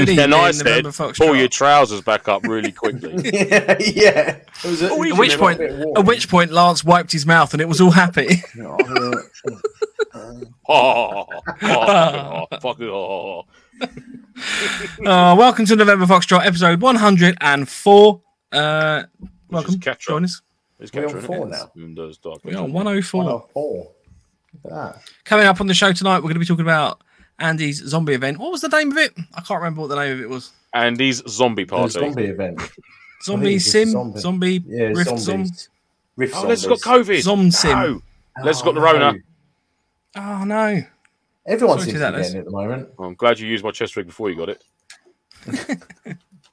including and I said, pull your trousers back up really quickly. Yeah. At which point, Lance wiped his mouth and it was all happy. Welcome to November Foxtrot, episode 104. Welcome, join us. We're on 4 now. We're on 104. Look at that. Coming up on the show tonight, we're going to be talking about Andy's zombie event. What was the name of it? I can't remember what the name of it was. Andy's zombie party. Zombie event. Zombie sim. Zombie. Yeah, rift zombies. Rift zombies. Oh, Les got COVID. Zom sim. No. Les got the Rona. Oh, no. Everyone's into that at the moment. Well, I'm glad you used my chest rig before you got it.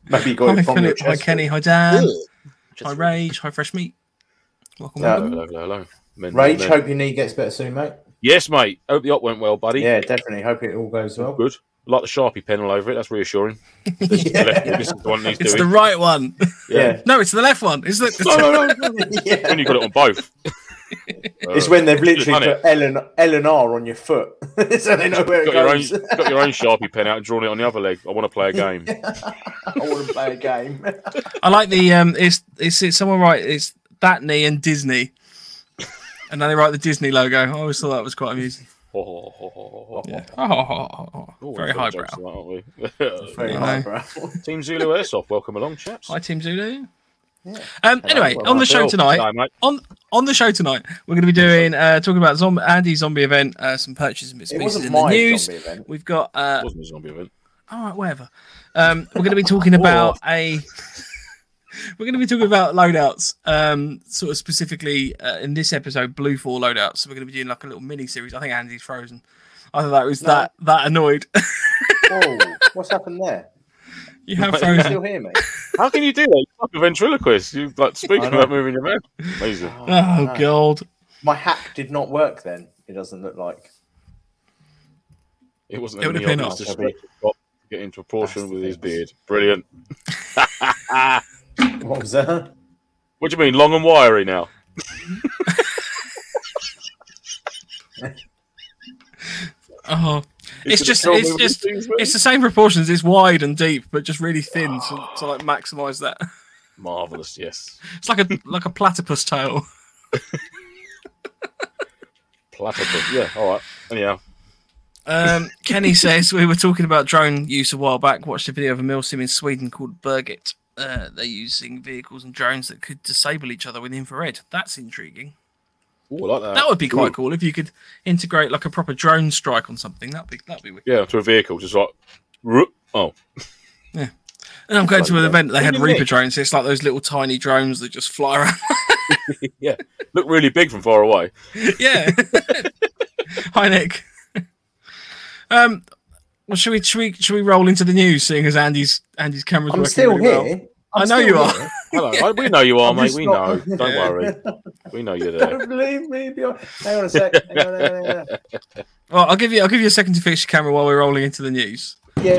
Maybe you got it from Philip, your chest. Hi, Kenny. Hi, Dan. Hi, Rage. Hi, Fresh Meat. Welcome. Hello. Rage, hope your knee gets better soon, mate. Yes, mate. Hope the op went well, buddy. Yeah, definitely. Hope it all goes well. Good. I like the Sharpie pen all over it. That's reassuring. It's the right one. Yeah. No, it's the left one. It's the... no. Yeah. When you got it on both. It's when they've literally put L and R on your foot. So they know where it goes. Got your own Sharpie pen out and drawn it on the other leg. I want to play a game. I like the... It's someone right. It's Batney and Disney. And then they write the Disney logo. I always thought that was quite amusing. Very highbrow. Team Zulu Airsoft, welcome along, chaps. Hi, Team Zulu. Yeah. Anyway, on the show tonight, on the show tonight, we're going to be doing talking about Andy's zombie event, some purchases and bits and pieces in the news. We've got. It wasn't a zombie event. All right, whatever. We're going to be talking about a. We're going to be talking about loadouts, sort of specifically in this episode, Blue Four loadouts. So we're going to be doing like a little mini series. I think Andy's frozen. I thought that was that annoyed. Oh, what's happened there? You have frozen. You still hear me? How can you do that? You're like a ventriloquist. You like speaking without moving your mouth. Amazing. Oh God. My hack did not work. Then it doesn't look like it wasn't. It would have been off. Get into proportion with his beard. Brilliant. What was that? What do you mean, long and wiry now? Oh, it's the same proportions. It's wide and deep, but just really thin to like maximise that. Marvellous, yes. It's like a platypus tail. Platypus, yeah. All right. Anyhow. Kenny says we were talking about drone use a while back. Watched a video of a MilSim in Sweden called Birgit. They're using vehicles and drones that could disable each other with infrared. That's intriguing. Ooh, I like that. That would be quite cool if you could integrate like a proper drone strike on something. That'd be wicked. Yeah, to a vehicle, just like yeah. And I'm going to an event that they had Reaper drones. So it's like those little tiny drones that just fly around. Yeah, look really big from far away. Yeah. Hi, Nick. Well, should we roll into the news, seeing as Andy's camera's working still really here. Well? I know you are. Hello. Yeah. We know you are, mate. We know. Don't worry. We know you're there. Don't leave me behind. Hang on a sec. Well, I'll give you a second to fix your camera while we're rolling into the news. Yeah.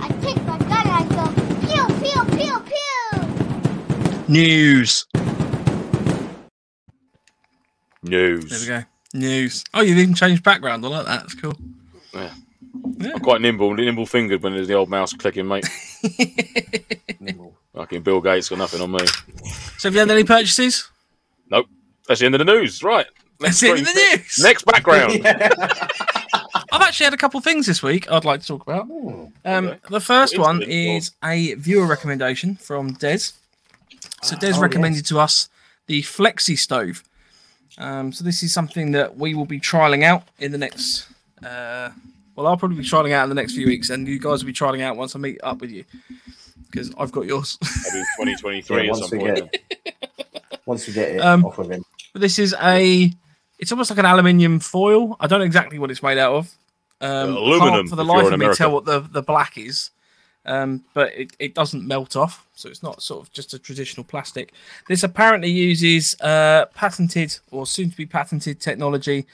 I pick my gun and I go pew pew pew pew. News. There we go. News. Oh, you've even changed background. I like that. That's cool. Yeah. Yeah. I'm quite nimble fingered when there's the old mouse clicking, mate. Nimble. Fucking Bill Gates got nothing on me. So have you had any purchases? Nope. That's the end of the news. Right. That's the end of the news. Next background. Yeah. I've actually had a couple of things this week I'd like to talk about. Ooh, okay. The first one is a viewer recommendation from Des. So Des recommended to us the Flexi Stove. So this is something that we will be trialling out in the next... I'll probably be trialing out in the next few weeks, and you guys will be trialing out once I meet up with you, because I've got yours. I'll be 2023 at some point. Once we get it off of him. But this is it's almost like an aluminium foil. I don't know exactly what it's made out of. Aluminum. Can't for the life of me tell what the black is, but it doesn't melt off, so it's not sort of just a traditional plastic. This apparently uses patented or soon-to-be patented technology.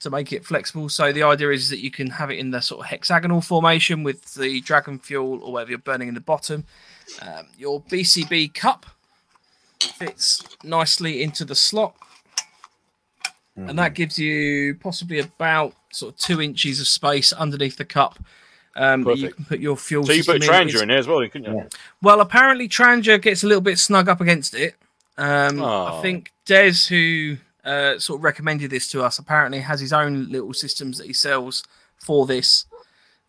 To make it flexible. So the idea is that you can have it in the sort of hexagonal formation with the dragon fuel or whatever you're burning in the bottom. Your BCB cup fits nicely into the slot. Mm-hmm. And that gives you possibly about sort of 2 inches of space underneath the cup You can put your fuel. So you put Tranger in there as well, couldn't you? Yeah. Well, apparently Tranger gets a little bit snug up against it. I think Des, who sort of recommended this to us, apparently has his own little systems that he sells for this.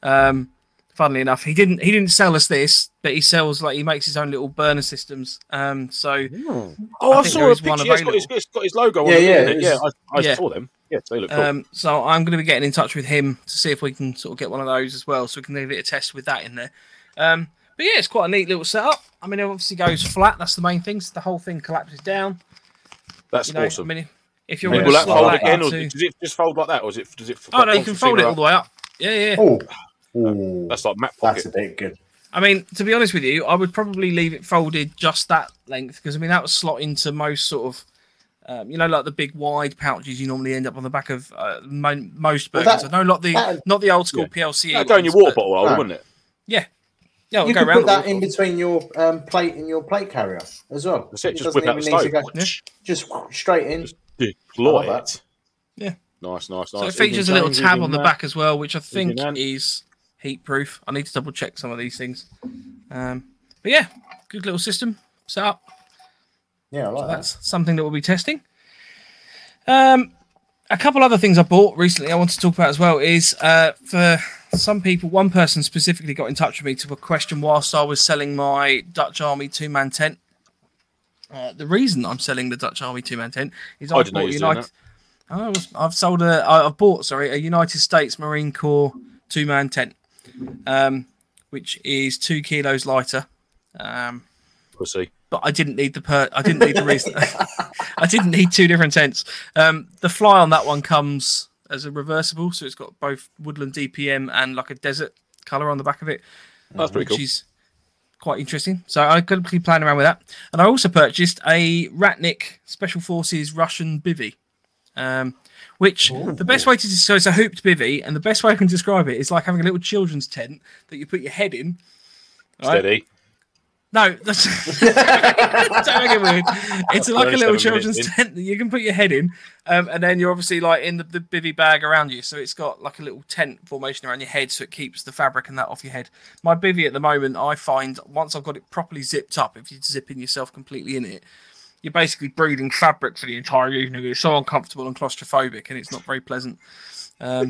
Funnily enough, he didn't sell us this, but he sells, like, he makes his own little burner systems. I saw a picture. It's got his logo on it. I saw them. Yeah, they look cool. So I'm going to be getting in touch with him to see if we can sort of get one of those as well, so we can leave it a test with that in there. But yeah, it's quite a neat little setup. I mean, it obviously goes flat. That's the main thing. So the whole thing collapses down. That's awesome. I mean, if you're will that fold again, or does it just fold like that, or does it? Oh no, you can fold it all the way up. Yeah. Ooh, that's like map pocket. That's a bit good. I mean, to be honest with you, I would probably leave it folded just that length, because I mean that would slot into most sort of. Like the big wide pouches you normally end up on the back of most burgers. Well, not the old school PLC. That'd go in your water bottle, wouldn't it? Yeah. Yeah, you could put that in between your plate and your plate carrier as well. That's it. Just whip out the stove. Just straight in. Just yeah. Nice. So it features a little tab on the back as well, which I think is heat proof. I need to double check some of these things. But yeah, good little system set up. Yeah, I like that. That's something that we'll be testing. A couple other things I bought recently I want to talk about as well is for some people, one person specifically got in touch with me to a question whilst I was selling my Dutch Army 2-man tent. The reason I'm selling the Dutch Army 2-man tent is I've bought a United States Marine Corps 2-man tent, which is 2 kilos lighter. Pussy. But I didn't need the reason. I didn't need two different tents. The fly on that one comes as a reversible, so it's got both woodland DPM and like a desert colour on the back of it. That's pretty cool. Which is quite interesting. So I could be playing around with that. And I also purchased a Ratnik Special Forces Russian bivvy, which the best way to describe it's a hooped bivvy, and the best way I can describe it is like having a little children's tent that you put your head in. Steady. Right? No, that's don't make it weird. It's like a little children's tent that you can put your head in, and then you're obviously like in the bivvy bag around you. So it's got like a little tent formation around your head, so it keeps the fabric and that off your head. My bivvy at the moment, I find once I've got it properly zipped up, if you're zipping yourself completely in it, you're basically breathing fabric for the entire evening. It's so uncomfortable and claustrophobic, and it's not very pleasant. So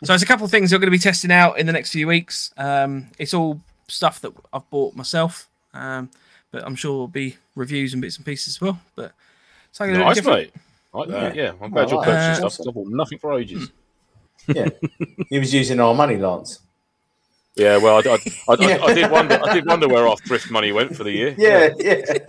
there's a couple of things I'm going to be testing out in the next few weeks. It's all stuff that I've bought myself, but I'm sure there'll be reviews and bits and pieces as well. But something nice, mate. Like that, yeah. I'm glad you're purchasing stuff. Awesome. I bought nothing for ages. Yeah, he was using our money, Lance. Yeah, well, I did wonder where our thrift money went for the year. Yeah.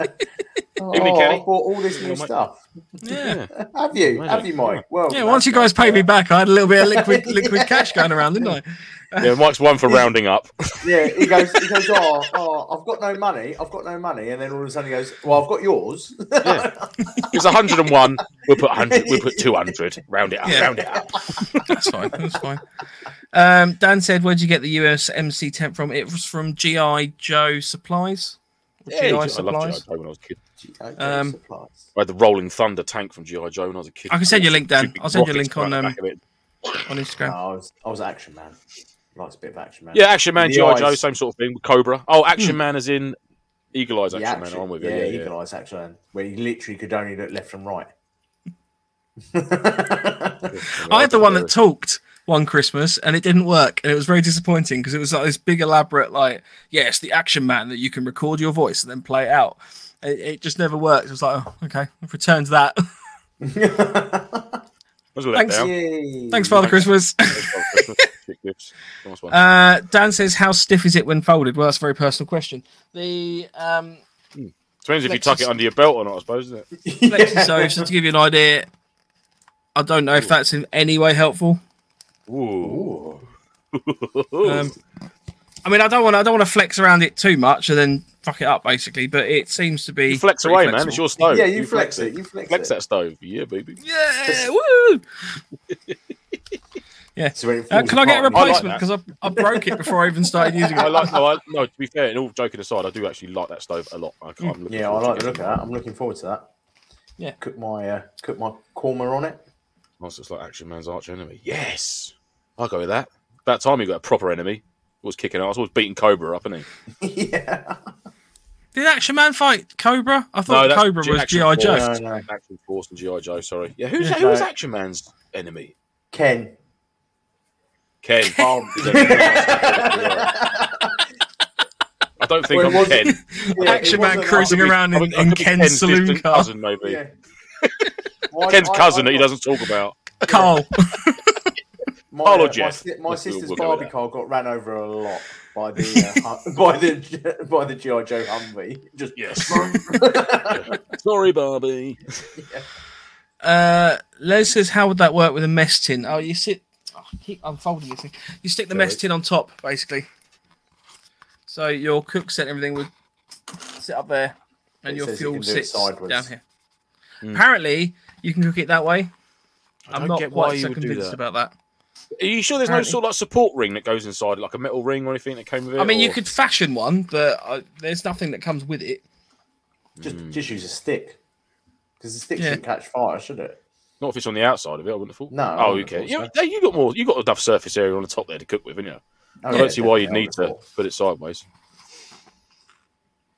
I bought all this new stuff. Yeah, have you, Mike? Well, yeah. Once you guys paid me back, I had a little bit of liquid cash going around, didn't I? Yeah, Mike's one for rounding up. Yeah, he goes, I've got no money. And then all of a sudden he goes, well, I've got yours. Yeah. It's 101. We'll put 100. We'll put 200. Round it up. That's fine. Dan said, where'd you get the USMC tent from? It was from G.I. Joe Supplies. I loved G.I. Joe when I was a kid. I had the Rolling Thunder tank from G.I. Joe when I was a kid. I can send you a link, Dan. I'll send you a link on Instagram. No, I was Action Man. Likes a bit of Action Man. Yeah, Action Man, G.I. Joe, same sort of thing. Cobra. Oh, Action Man as in Eagle Eyes Action Man. I'm with you. Yeah, Eagle Eyes Action Man, where you literally could only look left and right. I had the one that talked one Christmas, and it didn't work, and it was very disappointing because it was like this big elaborate, it's the Action Man that you can record your voice and then play it out. It just never worked. It was like, okay, I've returned that. Thanks, Father Christmas. Dan says, how stiff is it when folded? Well, that's a very personal question. The depends if you tuck it under your belt or not, I suppose, isn't it? So just to give you an idea, I don't know if that's in any way helpful. Ooh. I don't want to flex around it too much and then fuck it up, basically. But it seems to be you flex away, flexible. Man. It's your stove. Yeah, you flex it. You flex that stove, yeah, baby. Yeah, woo. Yeah. So can I get a replacement? Because I broke it before I even started using it. No. To be fair, and all joking aside, I do actually like that stove a lot. I like the look at that. I'm looking forward to that. Yeah. Cook my korma on it. It's like Action Man's arch enemy. Yes, I'll go with that. That time he got a proper enemy. Was kicking ass. Was beating Cobra up, isn't he? Yeah. Did Action Man fight Cobra? I thought no, Cobra was G.I. Joe. No. Action Force and G.I. Joe, sorry. Yeah, who was Action Man's enemy? Ken. Oh, I don't think I'm Ken. Yeah, Action Man cruising around in Ken's saloon car. Cousin, maybe. Yeah. Ken's cousin that he doesn't talk about. Carl. My sister's Barbie car got ran over a lot by the by the G.I. Joe Humvee. Just yes. Sorry, Barbie. Yeah. Les says, "How would that work with a mess tin?" Oh, I keep unfolding this thing. You stick the mess tin on top, basically. So your cook set and everything would sit up there, and your fuel sits down here. Mm. Apparently, you can cook it that way. I'm not quite so convinced about that. Are you sure there's no sort of like support ring that goes inside, like a metal ring or anything that came with it? I mean, you could fashion one, but there's nothing that comes with it. Just use a stick, because the stick shouldn't catch fire, should it? Not if it's on the outside of it, I wouldn't have thought. No. Oh, okay. You got enough surface area on the top there to cook with, haven't you? Oh, I don't see why you'd need to put it sideways.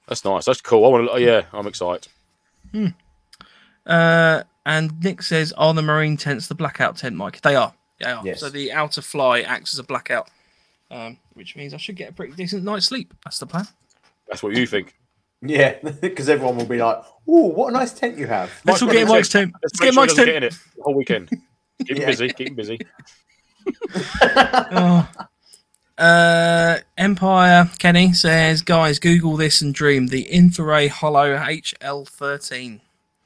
That's nice. That's cool. I want to. Yeah, I'm excited. Hmm. And Nick says, "Are the marine tents the blackout tent, Mike?" They are. Yeah, yes. So the outer fly acts as a blackout, which means I should get a pretty decent night's sleep. That's the plan. That's what you think. Yeah, because everyone will be like, "Oh, what a nice tent you have." Let's all get Mike's tent. Let's get Mike's tent. Get in it the whole weekend. Keep him busy. Keep him busy. Empire Kenny says, "Guys, Google this and dream the infrared hollow HL13."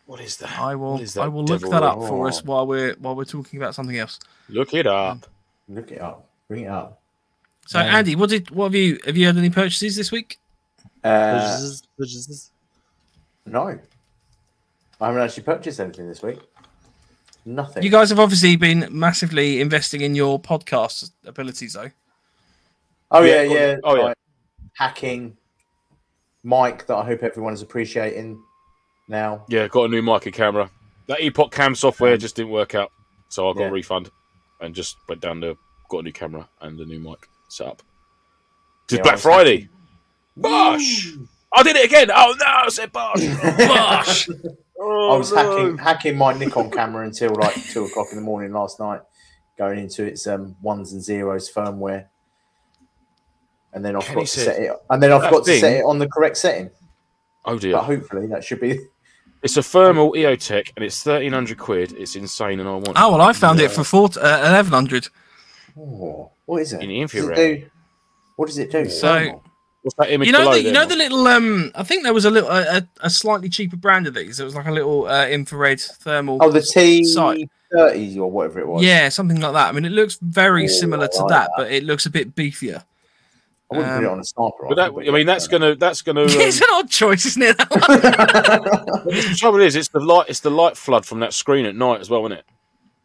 What is that? I will look that up for us while we're talking about something else. Look it up. Bring it up. So Andy, have you had any purchases this week? No. I haven't actually purchased anything this week. Nothing. You guys have obviously been massively investing in your podcast abilities though. Oh yeah. Oh yeah. Hacking mic that I hope everyone is appreciating. Now, yeah, got a new mic and camera. That Epoch Cam software just didn't work out, so I got a refund and just went down there, got a new camera and a new mic set up. Just Black Friday. Bosh! I did it again. Oh no, I said bosh. Bosh! Oh, I was hacking my Nikon camera until like 2:00 in the morning last night, going into its ones and zeros firmware, and then I forgot to set it. And then I forgot to set it on the correct setting. Oh dear! But hopefully that should be. It's a thermal EOTech, and it's £1,300. It's insane, and I want it. Oh well, I found it for £1,100. Oh, what is it? In the infrared. What does it do? So, what's that image below there? You know the little. I think there was a little, a slightly cheaper brand of these. It was like a little infrared thermal. Oh, the T30 or whatever it was. Yeah, something like that. I mean, it looks very similar to that, but it looks a bit beefier. I wouldn't put it on a sniper. That's gonna. It's an odd choice, isn't it? The trouble is, it's the light flood from that screen at night as well, isn't it?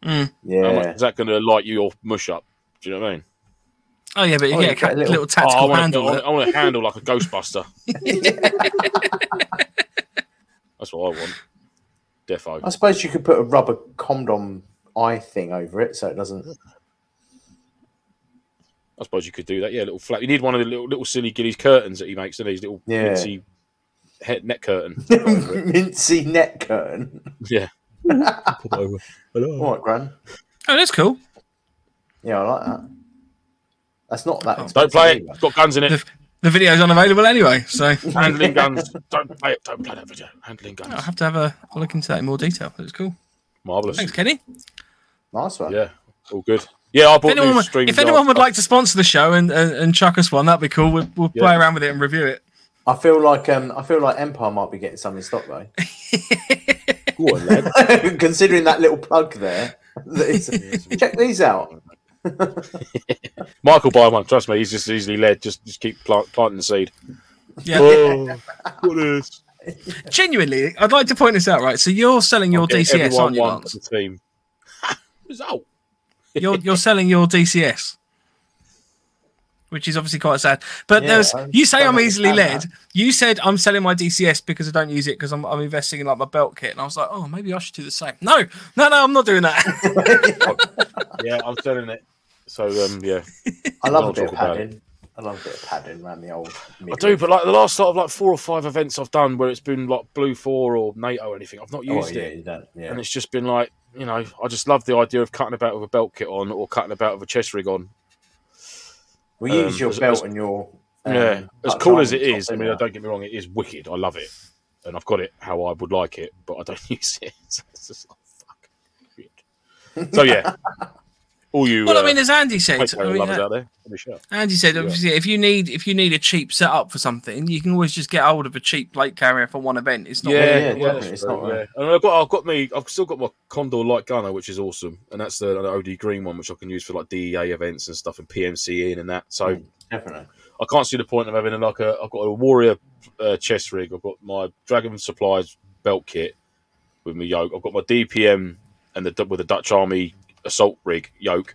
Mm. Yeah. Is that going to light your mush up? Do you know what I mean? Oh yeah, but you get a little tactical handle. I want a handle like a Ghostbuster. That's what I want. Defo. I suppose you could put a rubber condom eye thing over it so it doesn't. I suppose you could do that. Yeah, little flap. You need one of the little silly Gillies curtains that he makes, doesn't he? His little mincy net curtain. Mincy net curtain. Yeah. Pop over. Hello. All right, Gran. Oh, that's cool. Yeah, I like that. That's not that expensive. Don't play it. It's got guns in it. The video's unavailable anyway, so. Handling guns. Don't play it. Don't play that video. Handling guns. I'll have to have a look into that in more detail. That's cool. Marvellous. Thanks, Kenny. Nice one. Yeah, all good. Yeah, I bought new streams. If anyone would like to sponsor the show and chuck us one, that'd be cool. We'll play around with it and review it. I feel like Empire might be getting some in stock though. Go on, lad. Considering that little plug there, check these out. Michael buy one. Trust me, he's just easily led. Just keep planting the seed. Yeah. Oh, what is? Genuinely, I'd like to point this out. Right, so you're selling your DCS on your team. Result. You're selling your DCS, which is obviously quite sad. But you say I'm easily led. That. You said I'm selling my DCS because I don't use it because I'm investing in like my belt kit, and I was like, oh, maybe I should do the same. No, I'm not doing that. Yeah, I'm selling it. So yeah, I love a bit of padding. I love a bit of padding around the old. I do, but like the last sort of like 4 or 5 events I've done where it's been like Blue Four or NATO or anything, I've not used it. You don't, And it's just been like, you know, I just love the idea of cutting about with a belt kit on or cutting about with a chest rig on. We use your belt and your. As cool as it is, I mean, don't get me wrong, it is wicked. I love it. And I've got it how I would like it, but I don't use it. So it's just like, fuck. Shit. So, yeah. All you, well, I mean, as Andy said, Andy said, obviously, if you need a cheap setup for something, you can always just get hold of a cheap light carrier for one event. It's not, it's not. And I've still got my Condor light gunner, which is awesome, and that's the OD green one, which I can use for like DEA events and stuff and PMC in and that. So definitely, I can't see the point of having I've got a Warrior chest rig. I've got my Dragon Supplies belt kit with my yoke. I've got my DPM and with the Dutch Army assault rig yoke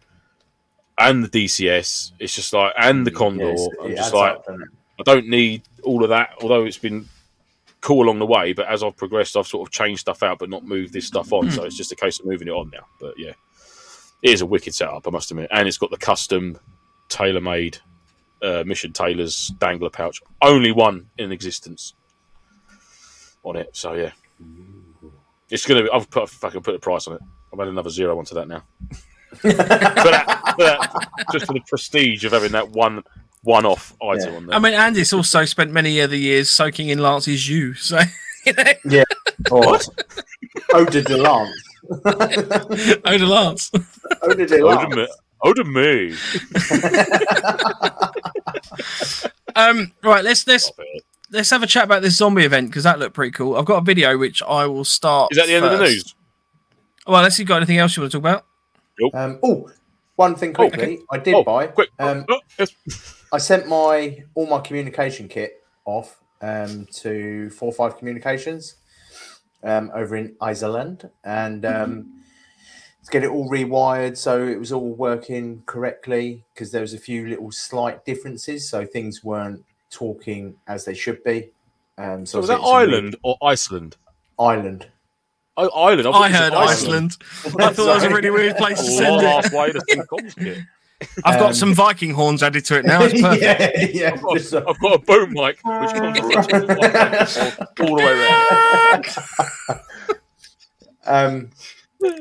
and the DCS. It's just like, and the Condor. I'm just like, I don't need all of that, although it's been cool along the way, but as I've progressed I've sort of changed stuff out but not moved this stuff on. So it's just a case of moving it on now. But yeah, it is a wicked setup, I must admit. And it's got the custom tailor-made Mission Tailors dangler pouch, only one in existence on it. So yeah, it's gonna be, I've put a price on it. I've had another zero onto that now. but just for the prestige of having that one-off item on there. I mean, Andy's also spent many other years soaking in Lance's you. So, you know. Yeah. What? Ode de Lance. Ode de Lance. Ode de Lance. Ode me. Right, let's have a chat about this zombie event because that looked pretty cool. I've got a video which I will start. Is that the end of the news? Well, unless you've got anything else you want to talk about. Nope. One thing quickly. Okay. I did buy. Quick. I sent all my communication kit off to 4/5 Communications over in Iceland, and to get it all rewired so it was all working correctly, because there was a few little slight differences, so things weren't talking as they should be. So was that Ireland or Iceland? Ireland. Oh, Ireland! I heard Iceland. I thought that was a really weird place to send it. I've got some Viking horns added to it now. It's perfect. Yeah. I've got a boom mic which comes all the way around.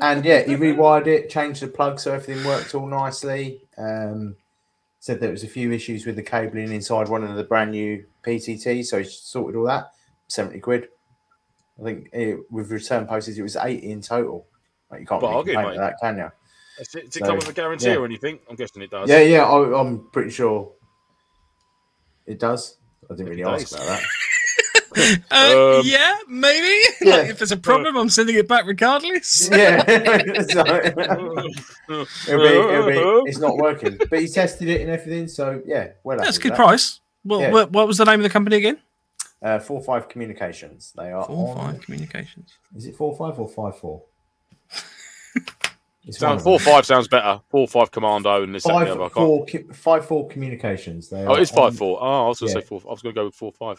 And yeah, he rewired it, changed the plug so everything worked all nicely. Said there was a few issues with the cabling inside one of the brand new PTT, so he sorted all that. £70. I think with return postage, it was 80 in total. Like, you can't really complain about that, can you? Does it come with a guarantee or anything? I'm guessing it does. Yeah, I'm pretty sure it does. I didn't really ask about that. Yeah, maybe. Yeah. Like, if there's a problem, I'm sending it back regardless. Yeah. It's not working. But he tested it and everything, so yeah. Well, that's a good price. Well, yeah. What was the name of the company again? 4/5 Communications. They are 4/5 Communications. Is it 4/5 or 5/4? 4/5 sounds better. 4/5 Commando and this and the other. 5/4 Communications. They are 5/4. Oh, I was going to say 4. I was going to go with 4/5.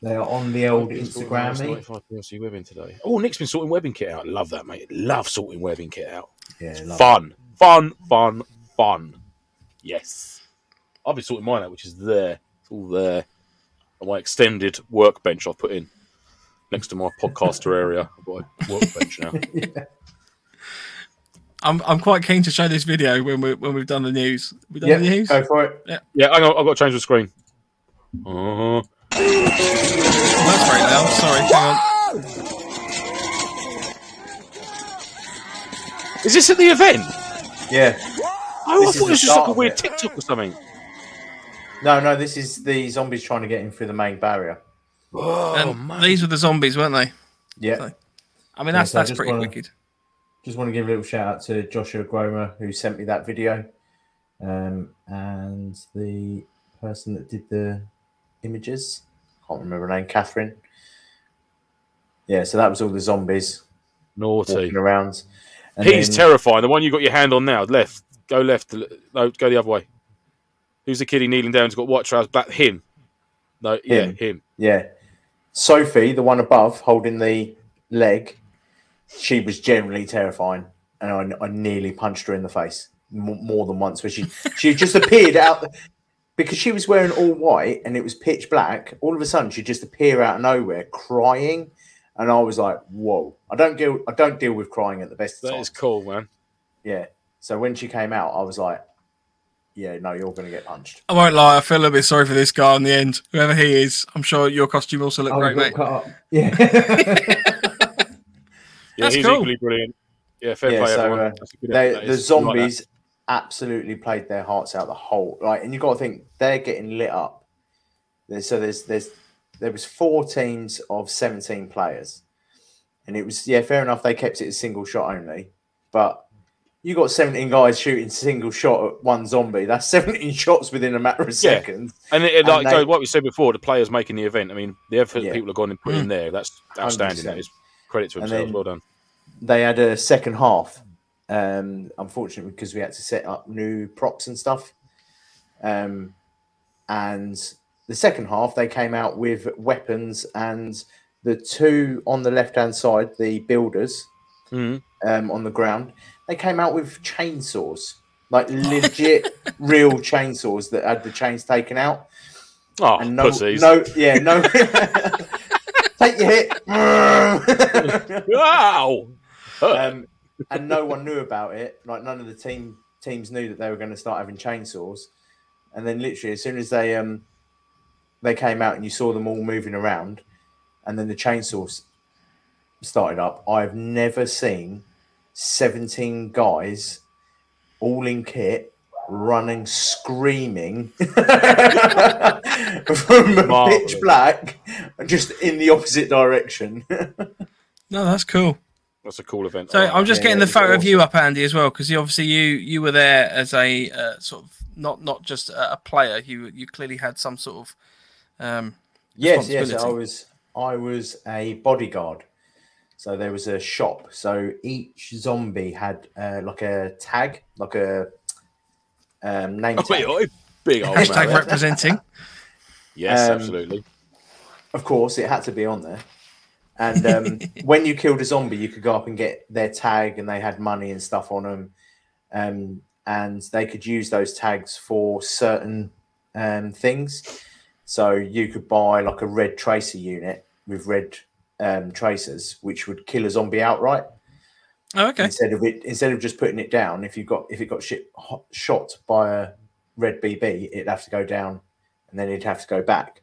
They are on the old Instagram. 95 PLC webbing today. Oh, Nick's been sorting webbing kit out. Love that, mate. Love sorting webbing kit out. Yeah, it's fun. Yes, I've been sorting mine out, which is there. It's all there. My extended workbench I've put in next to my podcaster area. I've got a workbench now. Yeah. I'm quite keen to show this video when we've done the news. We done the news? Go for it. Yeah, hang on, I've got to change the screen. That's very loud. Sorry, hang on. Is this at the event? Yeah. Oh, I thought this was just like a weird TikTok or something. No, this is the zombies trying to get in through the main barrier. Oh, these were the zombies, weren't they? Yeah. So, I mean, that's pretty wicked. Just want to give a little shout out to Joshua Gromer, who sent me that video. And the person that did the images, can't remember her name, Catherine. Yeah, so that was all the zombies. Naughty. Walking around. And he's terrifying. The one you got your hand on now, left. Go left. No, go the other way. Who's the kid? He kneeling down. He's got white trousers. Black him. No, yeah, him. Yeah. Sophie, the one above, holding the leg. She was generally terrifying, and I nearly punched her in the face. more than once, where she just appeared out, because she was wearing all white and it was pitch black. All of a sudden, she just appeared out of nowhere crying, and I was like, "Whoa!" I don't deal with crying at the best of times. That is cool, man. Yeah. So when she came out, I was like, "Yeah, no, you're going to get punched." I won't lie, I feel a little bit sorry for this guy in the end, whoever he is. I'm sure your costume also looked great, mate. Yeah. Yeah, he's cool. Equally brilliant. Yeah, fair play, so, everyone. The zombies like absolutely played their hearts out the whole. Like, and you've got to think they're getting lit up. So there was 4 teams of 17 players, and it was fair enough. They kept it a single shot only, but you got 17 guys shooting single shot at one zombie. That's 17 shots within a matter of seconds. And goes what we said before, the players making the event. I mean, the effort people have gone and put in there. That's outstanding. 100%. That is credit to themselves. Well done. They had a second half, unfortunately, because we had to set up new props and stuff. And the second half, they came out with weapons, and the 2 on the left-hand side, the builders on the ground, they came out with chainsaws, like legit real chainsaws that had the chains taken out. Oh, and pussies. No. Take your hit. Wow. And no one knew about it. Like, none of the teams knew that they were going to start having chainsaws. And then literally, as soon as they came out and you saw them all moving around, and then the chainsaws started up, I've never seen 17 guys all in kit running, screaming from pitch black just in the opposite direction. No, that's cool. That's a cool event. So I'm just getting the photo of you up, Andy, as well, because obviously you were there as a sort of not just a player. You clearly had some sort of responsibility. I was a bodyguard. So there was a shop. So each zombie had like a tag, like a name tag. Wait, big old hashtag man. Representing. Yes, absolutely. Of course, it had to be on there. And when you killed a zombie, you could go up and get their tag, and they had money and stuff on them. And they could use those tags for certain things. So you could buy like a red tracer unit with red tracers, which would kill a zombie outright. Oh, okay. Instead of just putting it down, if it got shot by a red BB, it'd have to go down, and then it'd have to go back.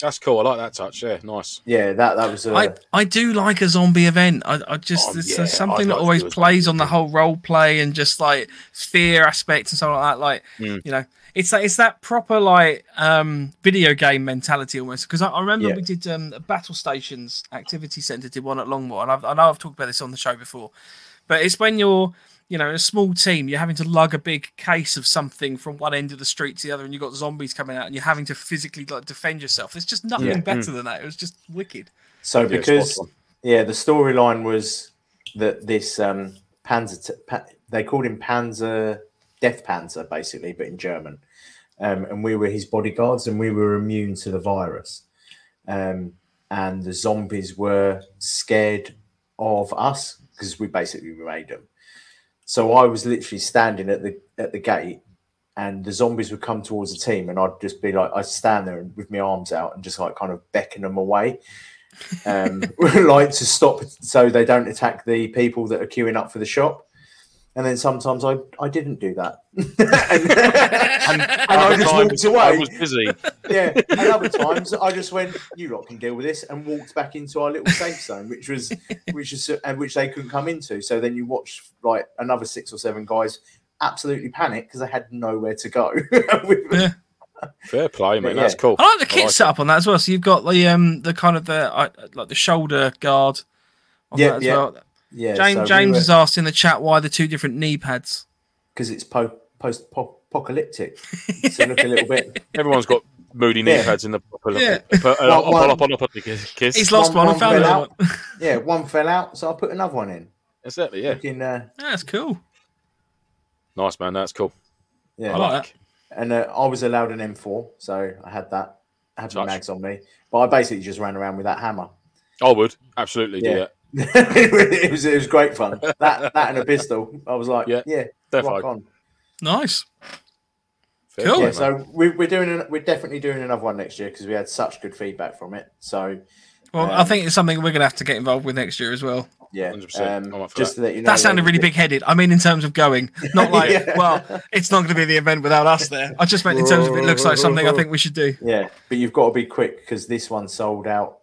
That's cool. I like that touch. Yeah, nice. Yeah, that was. I do like a zombie event. I just there's something that always plays on the whole role play and just like fear aspects and stuff like that. Like you know, it's that proper like video game mentality almost. Because I remember we did Battle Stations Activity Centre did one at Longmore, and I know I've talked about this on the show before, but it's when you're a small team, you're having to lug a big case of something from one end of the street to the other, and you've got zombies coming out, and you're having to physically like defend yourself. There's just nothing better than that. It was just wicked. So because the storyline was that this they called him Panzer, Death Panzer, basically, but in German, and we were his bodyguards, and we were immune to the virus, and the zombies were scared of us because we basically made them. So I was literally standing at the gate, and the zombies would come towards the team, and I'd just be like, I'd stand there with my arms out and just like kind of beckon them away, like to stop so they don't attack the people that are queuing up for the shop. And then sometimes I didn't do that, and I just walked away. I was busy. Yeah, and other times I just went, "You lot can deal with this," and walked back into our little safe zone, which they couldn't come into. So then you watched like another 6 or 7 guys absolutely panic because they had nowhere to go. Fair play, mate. Yeah. That's cool. I like the kit set up on that as well. So you've got the kind of the shoulder guard on that as well. Yeah, James has asked in the chat why the 2 different knee pads. Because it's post-apocalyptic. So look a little bit. Everyone's got moody knee pads in the apocalyptic. He's lost one. I found one. Yeah, one fell out, so I put another one in. Exactly. Yeah. That's cool. Nice, man. That's cool. Yeah, I like that. And I was allowed an M4, so I had that. I had my mags on me, but I basically just ran around with that hammer. I would absolutely do that. It was great fun. That and a pistol. I was like, yeah rock on. Nice. Fair cool. Yeah, so we're definitely doing another one next year because we had such good feedback from it. So, well, I think it's something we're going to have to get involved with next year as well. Yeah, 100%. Just to let you know, that sounded really big-headed. I mean, in terms of going, not like, well, it's not going to be the event without us there. I just meant in terms of it looks like something I think we should do. Yeah, but you've got to be quick because this one sold out.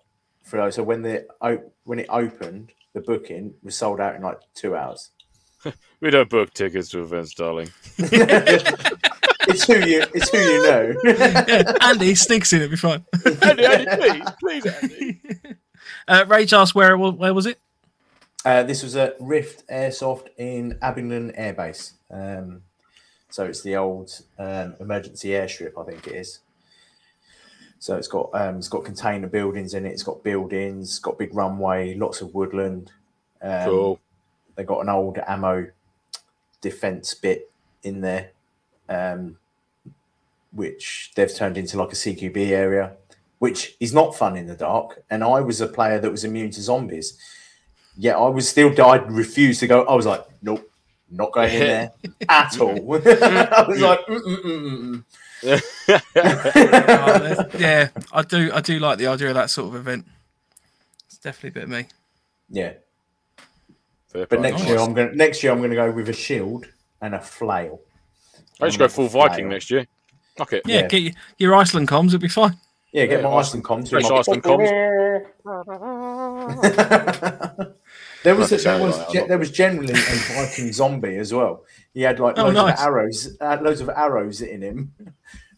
So when it opened, the booking was sold out in like 2 hours. We don't book tickets to events, darling. It's who you know. Yeah, Andy sneaks in. It'll be fine. Andy, please, Andy. Rage asked, where was it? This was at Rift Airsoft in Abingdon Air Base. So it's the old emergency airstrip, I think it is. So it's got container buildings in it. It's got buildings. It's got big runway. Lots of woodland. Cool. They got an old ammo defense bit in there, which they've turned into like a CQB area, which is not fun in the dark. And I was a player that was immune to zombies. Yeah, I refused to go. I was like, nope, not going in there at all. I was like, Yeah, I do like the idea of that sort of event. It's definitely a bit of me. Yeah. But next year I'm gonna go with a shield and a flail. I should go full Viking next year. Okay. Yeah, get your Iceland comms, it'll be fine. Yeah, get my Iceland comms. Fresh Iceland comms. There was generally a Viking zombie as well. He had like loads of arrows in him,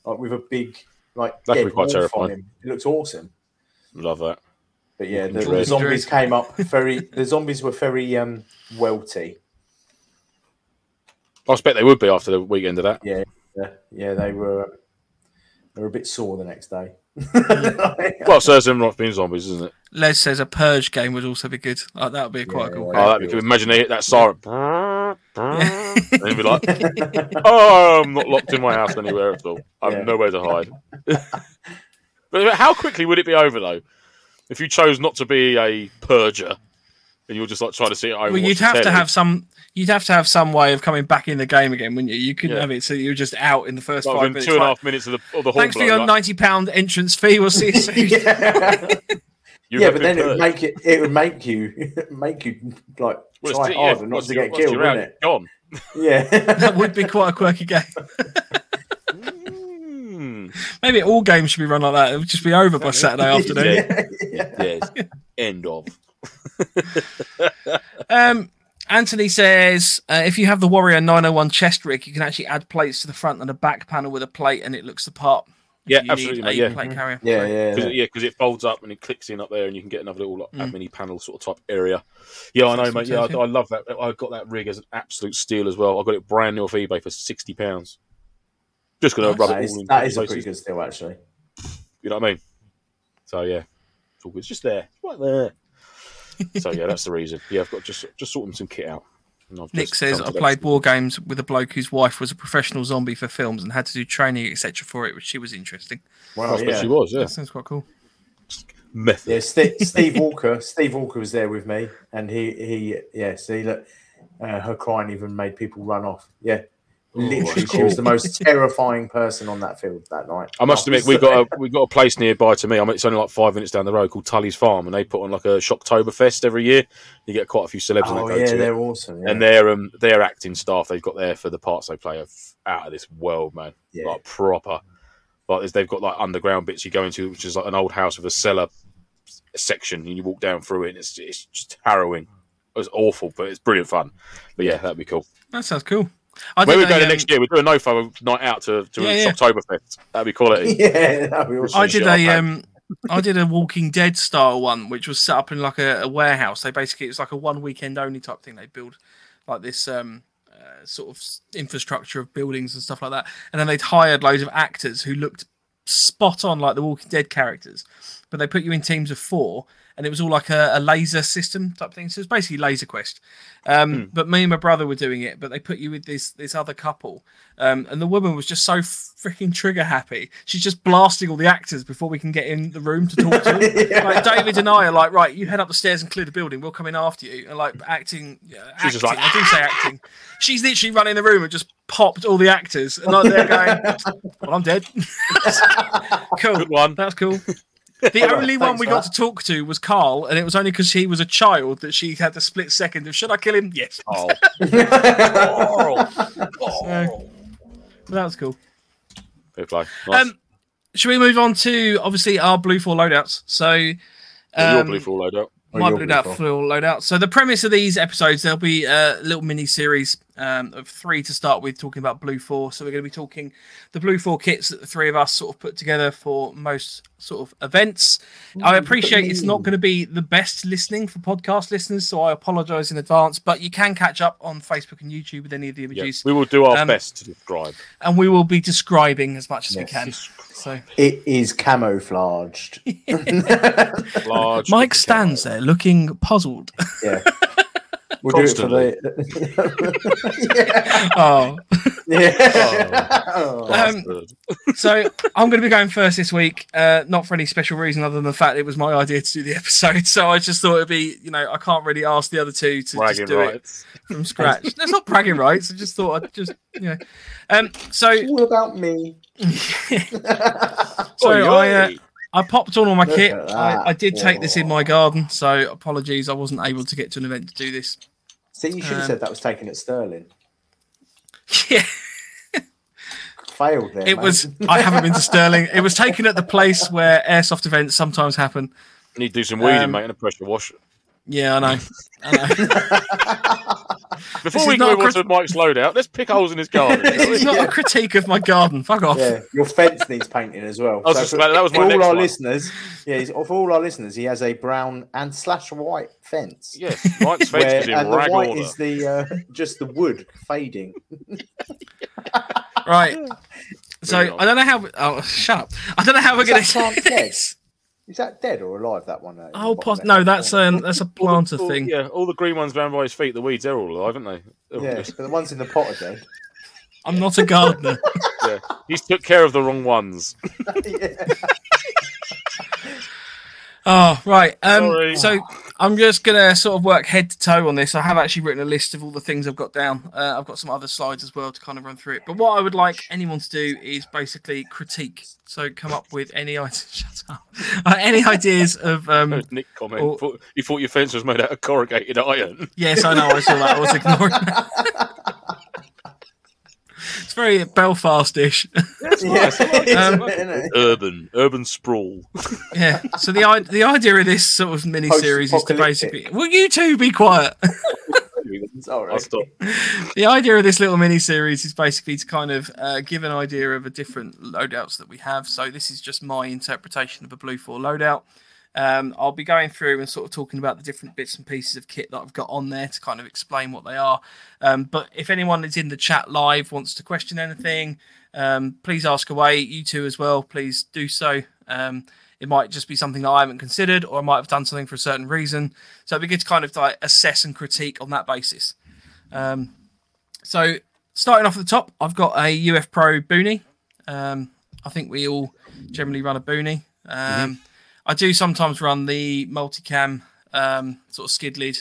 like with a big that could be quite terrifying. On him. It looks awesome. Love that. But yeah, the zombies came up very. The zombies were very welty. I expect they would be after the weekend of that. Yeah, they were. They were a bit sore the next day. Well, serves them not being zombies, isn't it? Les says a purge game would also be good. Like, that would be quite cool. Imagine they hit that siren. And they'd be like, "Oh, I'm not locked in my house anywhere at all. I've nowhere to hide." But how quickly would it be over though? If you chose not to be a purger, and you were just like trying to see it over, well, you'd have to have some way of coming back in the game again, wouldn't you? You couldn't have it, so you were just out in the first 5 minutes. 2.5 minutes of the whole. Thanks for your £90 entrance fee. We'll see you soon. But then it would make you like try harder not to get killed, wouldn't it? Gone. Yeah, that would be quite a quirky game. Maybe all games should be run like that. It would just be over by Saturday afternoon. Yes. End of. Anthony says, if you have the Warrior 901 chest rig, you can actually add plates to the front and the back panel with a plate, and it looks the part. Yeah, you absolutely. Plate carrier. Because it folds up and it clicks in up there, and you can get another little mini panel sort of type area. Yeah, I know, mate. Yeah, I love that. I got that rig as an absolute steal as well. I got it brand new off eBay for £60. Just going to rub it all in. That is a pretty good steal, actually. You know what I mean? So, yeah. It's all good. It's just there. It's right there. So, yeah, that's the reason. Yeah, I've got just sorting some kit out. Nick says, I played war games with a bloke whose wife was a professional zombie for films and had to do training, etc. for it, which she was interesting. Wow, I bet she was, That sounds quite cool. Method. Yeah, Steve Walker. Steve Walker was there with me, and he look, her crying even made people run off. Yeah. Literally, she was the most terrifying person on that field that night. I must admit, we got a place nearby to me. I mean, it's only like 5 minutes down the road called Tully's Farm, and they put on like a Shocktoberfest every year. You get quite a few celebs. Oh, that go to they're it. Awesome. Yeah. And their acting staff they've got there for the parts they play are out of this world, man. Yeah. Like proper, like they've got like underground bits you go into, which is like an old house with a cellar section, and you walk down through it. And it's just harrowing. It was awful, but it's brilliant fun. But yeah, that'd be cool. That sounds cool. Where we go next year, we do a Nofo night out to Shocktoberfest. That'd be quality. Yeah, that'd be awesome. I did a Walking Dead style one, which was set up in like a warehouse. They basically, it's like a one weekend only type thing. They build like this sort of infrastructure of buildings and stuff like that, and then they'd hired loads of actors who looked spot on like the Walking Dead characters, but they put you in teams of 4. and it was all like a laser system type thing. So it's basically Laser Quest. But me and my brother were doing it, but they put you with this other couple. And the woman was just so freaking trigger happy. She's just blasting all the actors before we can get in the room to talk to them. Yeah. Like, David and I are like, right, you head up the stairs and clear the building. We'll come in after you. And like acting. She's just like, I do say acting. She's literally running the room and just popped all the actors. And like, they're going, well, I'm dead. Cool. Good one. That was cool. The only one we got to talk to was Carl, and it was only because he was a child that she had the split second of, should I kill him? Yes. Oh. So, that was cool. Good play. Nice. Should we move on to, obviously, our Blue Four loadouts? So, your Blue Four loadout. My Blue Four loadout. So the premise of these episodes, there'll be a little mini-series of three to start with, talking about Blue Four. So we're going to be talking the Blue Four kits that the three of us sort of put together for most sort of events. I appreciate it's not going to be the best listening for podcast listeners, so I apologise in advance, but you can catch up on Facebook and YouTube with any of the images. Yeah, we will do our best to describe. And we will be describing as much as we can. So it is camouflaged. Mike stands there looking puzzled. Yeah. We'll constantly. Do it for the... yeah. Oh. Yeah. Oh. So I'm going to be going first this week, not for any special reason other than the fact it was my idea to do the episode. So I just thought it'd be, you know, I can't really ask the other two to just do it from scratch. That's not bragging rights. I just thought I'd just, you know. So it's all about me. I popped on all my kit. I did take this in my garden, so apologies. I wasn't able to get to an event to do this. See, you should have said that was taken at Stirling. Yeah. Failed there. It was, I haven't been to Stirling. It was taken at the place where airsoft events sometimes happen. You need to do some weeding, mate, and a pressure washer. Yeah, I know. Before we go on to Mike's loadout, let's pick holes in his garden. It's not a critique of my garden. Fuck off. Yeah, your fence needs painting as well. Of all our listeners, he has a brown and / white fence. Yes, Mike's fence is in rag order. And the white is just the wood fading. Right. So I don't know how. Oh, shut up! I don't know how we're going to do this. Is that dead or alive, that one? Oh, no, that's a planter thing. Yeah, all the green ones around by his feet, the weeds, they're all alive, aren't they? Yeah, but the ones in the pot are dead. I'm not a gardener. Yeah, he's took care of the wrong ones. Oh, right. So I'm just going to sort of work head to toe on this. I have actually written a list of all the things I've got down. I've got some other slides as well to kind of run through it. But what I would like anyone to do is basically critique. So come up with any shut up. Any ideas of... Nick comment. You thought your fence was made out of corrugated iron. Yes, I know. I saw that. I was ignoring that. It's very Belfast-ish. That's nice. Urban sprawl. Yeah. So the idea of this sort of mini series is to basically. Will you two be quiet? Sorry. I'll stop. The idea of this little mini series is basically to kind of give an idea of the different loadouts that we have. So this is just my interpretation of a Blue Four loadout. I'll be going through and sort of talking about the different bits and pieces of kit that I've got on there to kind of explain what they are. But if anyone that's in the chat live wants to question anything, please ask away. You two as well, please do so. It might just be something that I haven't considered, or I might have done something for a certain reason. So it'd be good to kind of like assess and critique on that basis. So starting off at the top, I've got a UF Pro boonie. I think we all generally run a boonie. I do sometimes run the multicam sort of skid lid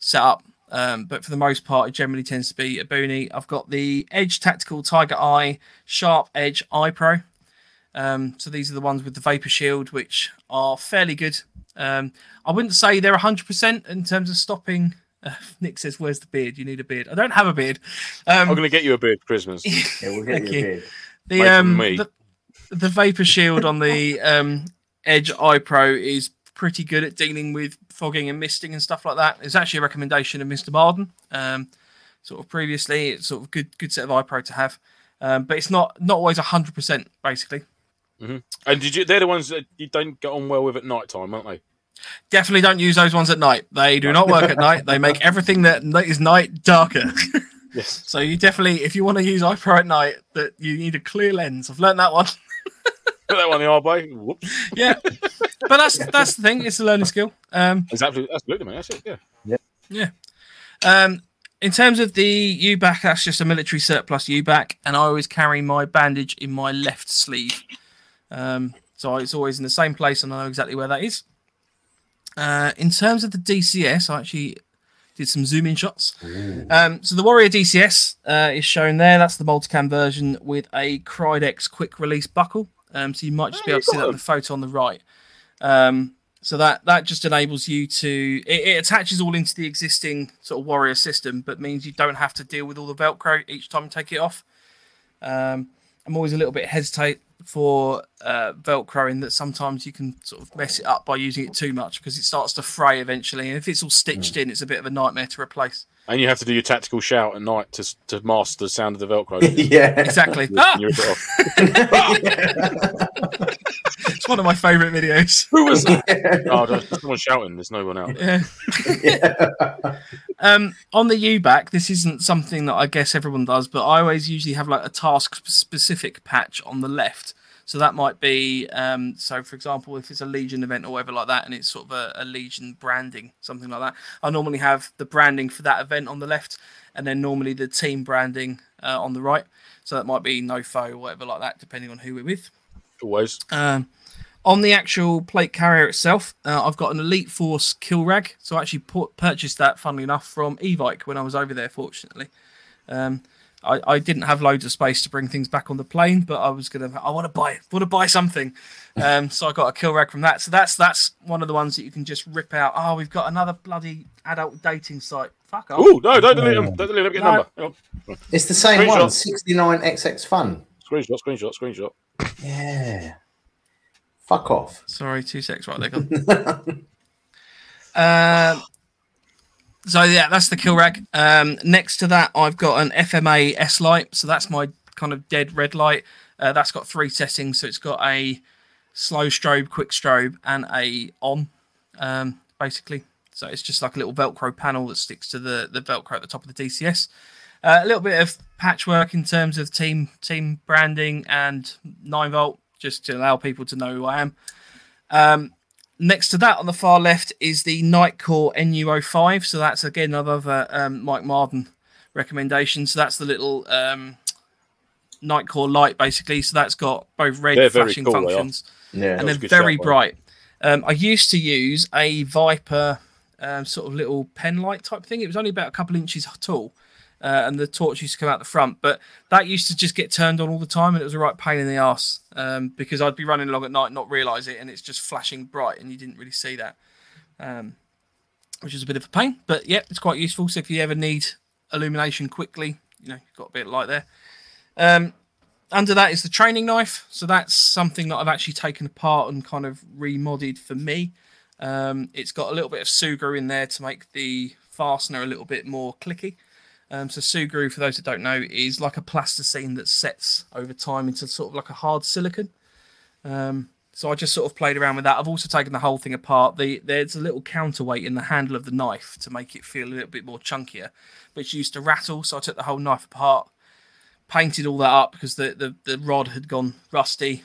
setup, but for the most part, it generally tends to be a boonie. I've got the Edge Tactical Tiger Eye Sharp Edge Eye Pro. So these are the ones with the Vapor Shield, which are fairly good. I wouldn't say they're 100% in terms of stopping. Nick says, "Where's the beard? You need a beard." I don't have a beard. I'm going to get you a beard for Christmas. Yeah, we'll get you a beard. The Vapor Shield on the... Edge Eye Pro is pretty good at dealing with fogging and misting and stuff like that. It's actually a recommendation of Mr. Barden, sort of previously. It's sort of good set of Eye Pro to have, but it's not always 100% basically. Mm-hmm. And they're the ones that you don't get on well with at night time, aren't they? Definitely don't use those ones at night. They do not work at night. They make everything that is night darker. Yes. So you definitely, if you want to use Eye Pro at night, that you need a clear lens. I've learned that one. Put that one the hard way. Whoops. Yeah, but that's the thing. It's a learning skill. Exactly. Absolutely, man. That's it. Yeah. Yeah. Yeah. In terms of the UBAC, that's just a military surplus UBAC, and I always carry my bandage in my left sleeve. So it's always in the same place, and I know exactly where that is. In terms of the DCS, I actually did some zoom in shots. So the Warrior DCS is shown there. That's the multicam version with a Crydex quick release buckle. So you might just be able to see that in the photo on the right. So that just enables you to... It attaches all into the existing sort of Warrior system, but means you don't have to deal with all the Velcro each time you take it off. I'm always a little bit hesitant for Velcro in that sometimes you can sort of mess it up by using it too much because it starts to fray eventually. And if it's all stitched in, it's a bit of a nightmare to replace. And you have to do your tactical shout at night to mask the sound of the Velcro. Yeah, exactly. You're It's one of my favourite videos. Who was that? Oh, there's someone shouting. There's no one out there. Yeah. On the UBAC, this isn't something that I guess everyone does, but I always usually have like a task-specific patch on the left. So that might be, so for example, if it's a Legion event or whatever like that, and it's sort of a Legion branding, something like that, I normally have the branding for that event on the left, and then normally the team branding on the right. So that might be Nofo or whatever like that, depending on who we're with. Always. On the actual plate carrier itself, I've got an Elite Force kill rag. So I actually purchased that, funnily enough, from Evike when I was over there, fortunately. I didn't have loads of space to bring things back on the plane, but I want to buy something. So I got a kill rag from that. So that's one of the ones that you can just rip out. Oh, we've got another bloody adult dating site. Fuck off. Oh, no, don't delete them. Don't delete them. Get a number. It's the same screenshot. One, 69XX Fun. Screenshot. Yeah. Fuck off. Sorry, 2 secs. Right, they're gone. So, yeah, that's the kill rag. Next to that, I've got an FMA S light. So that's my kind of dead red light. That's got three settings. So it's got a slow strobe, quick strobe, and a on, basically. So it's just like a little Velcro panel that sticks to the Velcro at the top of the DCS. A little bit of patchwork in terms of team branding and 9-volt, just to allow people to know who I am. Next to that, on the far left, is the Nightcore NU05. So that's, again, another Mike Marden recommendation. So that's the little Nightcore light, basically. So that's got both red flashing functions. Yeah, and they're very bright. I used to use a Viper sort of little pen light type thing. It was only about a couple inches tall. And the torch used to come out the front, but that used to just get turned on all the time, and it was a right pain in the ass because I'd be running along at night and not realise it, and it's just flashing bright, and you didn't really see that, which is a bit of a pain. But yeah, it's quite useful. So if you ever need illumination quickly, you know, you've got a bit of light there. Under that is the training knife. So that's something that I've actually taken apart and kind of remodded for me. It's got a little bit of Sugru in there to make the fastener a little bit more clicky. So Sugru, for those that don't know, is like a plasticine that sets over time into sort of like a hard silicon. So I just sort of played around with that. I've also taken the whole thing apart. There's a little counterweight in the handle of the knife to make it feel a little bit more chunkier, but it's used to rattle. So I took the whole knife apart, painted all that up because the rod had gone rusty,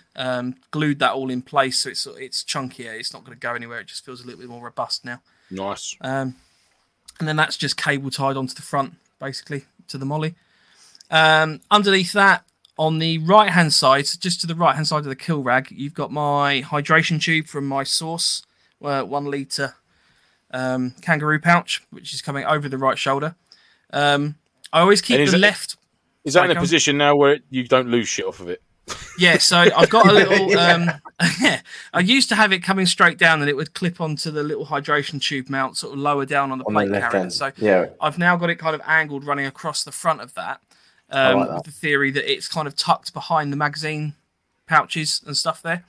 glued that all in place. So it's chunkier. It's not going to go anywhere. It just feels a little bit more robust now. Nice. And then that's just cable tied onto the front, basically, to the molly. Underneath that, on the right-hand side, just to the right-hand side of the kill rag, you've got my hydration tube from my Source, 1 litre kangaroo pouch, which is coming over the right shoulder. I always keep the left... Is that in a position now where you don't lose shit off of it? Yeah, so I've got a little... I used to have it coming straight down and it would clip onto the little hydration tube mount sort of lower down on the plate carrier. So yeah. I've now got it kind of angled running across the front of that, with the theory that it's kind of tucked behind the magazine pouches and stuff there.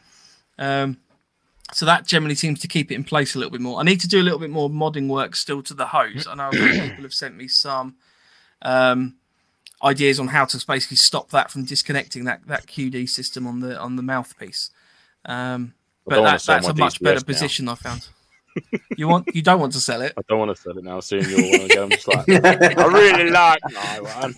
So that generally seems to keep it in place a little bit more. I need to do a little bit more modding work still to the hose. I know people have sent me some... ideas on how to basically stop that from disconnecting that QD system on the mouthpiece. But that's a much DCS better position now. I found. You don't want to sell it. I don't want to sell it now. Seeing you all want to go, I'm just like, I really like my one.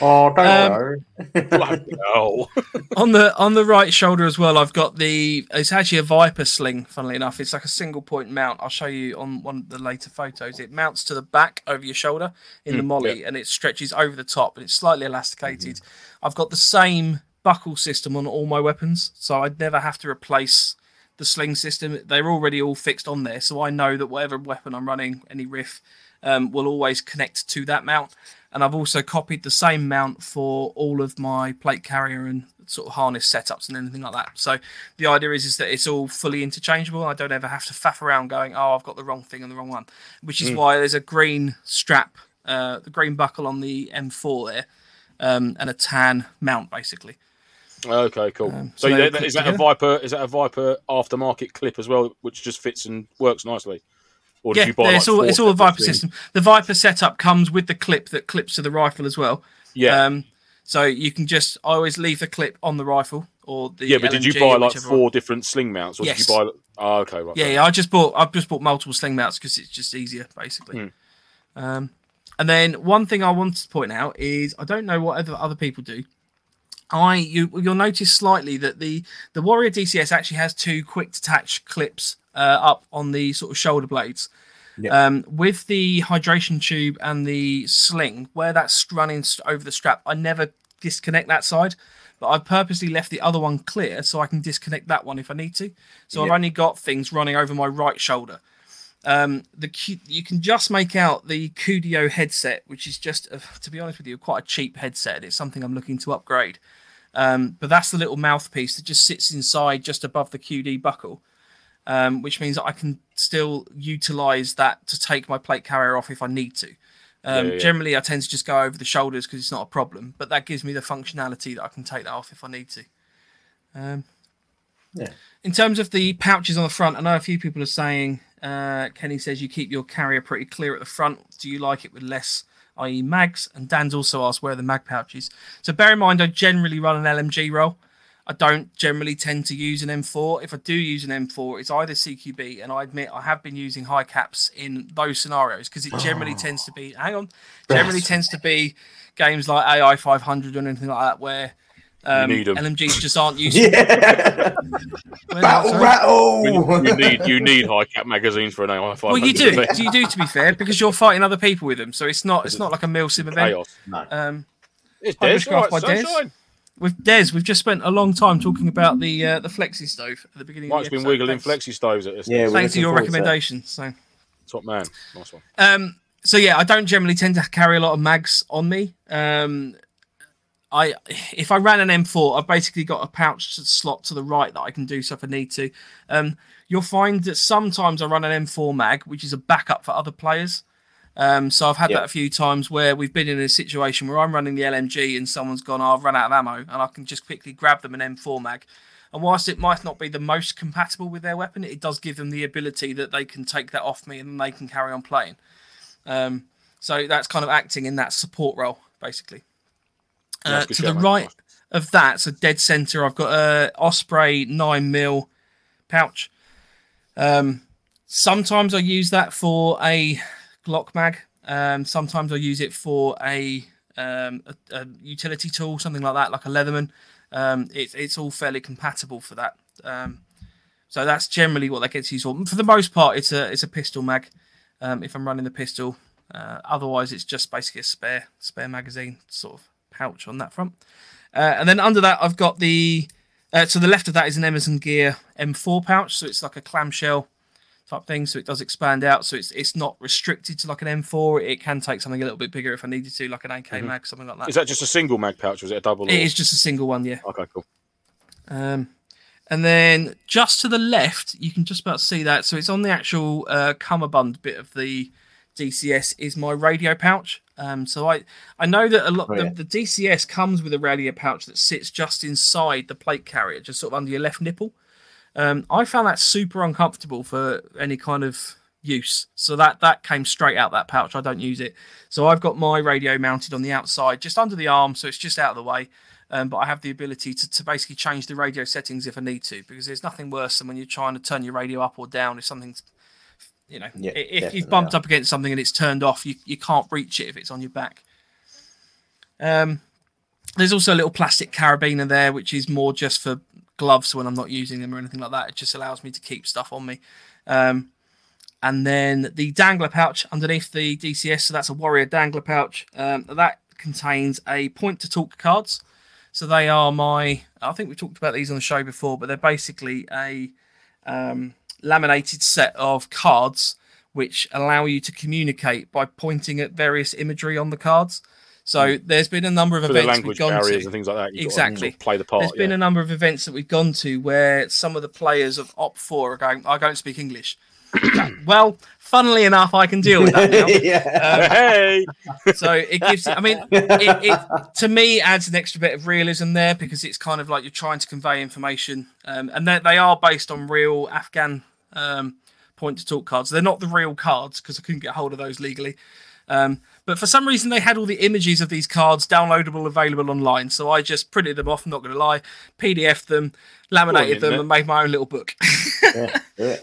Oh, don't worry. No. On the right shoulder as well, I've got it's actually a Viper sling, funnily enough. It's like a single point mount. I'll show you on one of the later photos. It mounts to the back over your shoulder in the molly, and it stretches over the top, and it's slightly elasticated. I've got the same buckle system on all my weapons, so I'd never have to replace the sling system. They're already all fixed on there, so I know that whatever weapon I'm running, any riff, will always connect to that mount. And I've also copied the same mount for all of my plate carrier and sort of harness setups and anything like that. So the idea is that it's all fully interchangeable. I don't ever have to faff around going, oh, I've got the wrong thing and the wrong one, which is why there's a green strap, the green buckle on the M4 there, and a tan mount, basically. Okay, cool. Is that a Viper aftermarket clip as well, which just fits and works nicely? Or did you buy it's all a Viper system. The Viper setup comes with the clip that clips to the rifle as well. Yeah. So you can I always leave the clip on the rifle or the LMG, but did you buy like four different sling mounts? Or did you buy? Oh, okay, right. Yeah, I've just bought multiple sling mounts because it's just easier, basically. And then one thing I wanted to point out is I don't know what other people do. You'll notice slightly that the Warrior DCS actually has two quick detach clips up on the sort of shoulder blades. With the hydration tube and the sling, where that's running over the strap, I never disconnect that side, but I purposely left the other one clear so I can disconnect that one if I need to. So I've only got things running over my right shoulder. You can just make out the Kudio headset, which is just, to be honest with you, quite a cheap headset. It's something I'm looking to upgrade. But that's the little mouthpiece that just sits inside just above the QD buckle, which means that I can still utilize that to take my plate carrier off if I need to. Generally, I tend to just go over the shoulders because it's not a problem, but that gives me the functionality that I can take that off if I need to. In terms of the pouches on the front, I know a few people are saying... Kenny says you keep your carrier pretty clear at the front. Do you like it with less, i.e. mags? And Dan's also asked where are the mag pouches. So bear in mind, I generally run an LMG roll. I don't generally tend to use an M4. If I do use an M4, it's either CQB, and I admit I have been using high caps in those scenarios because it generally tends to be, tends to be games like AI 500 or anything like that where LMGs just aren't useful. Battle rattle. You need high cap magazines for an AI 500. Well, you do to be fair, because you're fighting other people with them. So it's not like a MilSim event. Chaos. No. It's Des. Right, by Des. With Des, we've just spent a long time talking about the Flexi Stove at the beginning. Mike's been wiggling Flexi Stoves at this. Yeah, thanks to your recommendation. So top man, nice one. I don't generally tend to carry a lot of mags on me. If I ran an M4, I've basically got a pouch slot to the right that I can do so if I need to. You'll find that sometimes I run an M4 mag, which is a backup for other players. So I've had that a few times where we've been in a situation where I'm running the LMG and someone's gone, I've run out of ammo, and I can just quickly grab them an M4 mag. And whilst it might not be the most compatible with their weapon, it does give them the ability that they can take that off me and they can carry on playing. So that's kind of acting in that support role, basically. To the right of that, so dead center, I've got a Osprey 9mm pouch. Sometimes I use that for a Glock mag. Sometimes I use it for a utility tool, something like that, like a Leatherman. It's all fairly compatible for that. So that's generally what that gets used for. For the most part, it's a pistol mag. If I'm running the pistol, otherwise it's just basically a spare magazine sort of pouch on that front, and then under that I've got the to the left of that is an Emerson Gear M4 pouch, so it's like a clamshell type thing, so it does expand out, so it's not restricted to like an M4. It can take something a little bit bigger if I needed to, like an AK mag, something like that. Is that just a single mag pouch or is it a double? It is just a single one, yeah. Okay, cool. And then just to the left you can just about see that, so it's on the actual cummerbund bit of the DCS is my radio pouch. So I know that a lot the DCS comes with a radio pouch that sits just inside the plate carrier, just sort of under your left nipple. I found that super uncomfortable for any kind of use. So that came straight out that pouch. I don't use it. So I've got my radio mounted on the outside, just under the arm, so it's just out of the way. But I have the ability to basically change the radio settings if I need to, because there's nothing worse than when you're trying to turn your radio up or down if something's if you've bumped up against something and it's turned off, you can't reach it if it's on your back. There's also a little plastic carabiner there, which is more just for gloves when I'm not using them or anything like that. It just allows me to keep stuff on me. And then the dangler pouch underneath the DCS. So that's a Warrior dangler pouch. That contains a point to talk cards. So they are my, I think we talked about these on the show before, but they're basically a laminated set of cards which allow you to communicate by pointing at various imagery on the cards. So there's been a number of events we've gone to. Language barriers and things like that. Exactly. Play the part. There's been a number of events that we've gone to where some of the players of Op 4 are going, I don't speak English. Well, funnily enough, I can deal with that now. So it gives, I mean, it to me adds an extra bit of realism there, because it's kind of like you're trying to convey information. And they are based on real Afghan point to talk cards. They're not the real cards because I couldn't get hold of those legally. But for some reason, they had all the images of these cards downloadable, available online. So I just printed them off, I'm not going to lie, PDF'd them, laminated them, and made my own little book.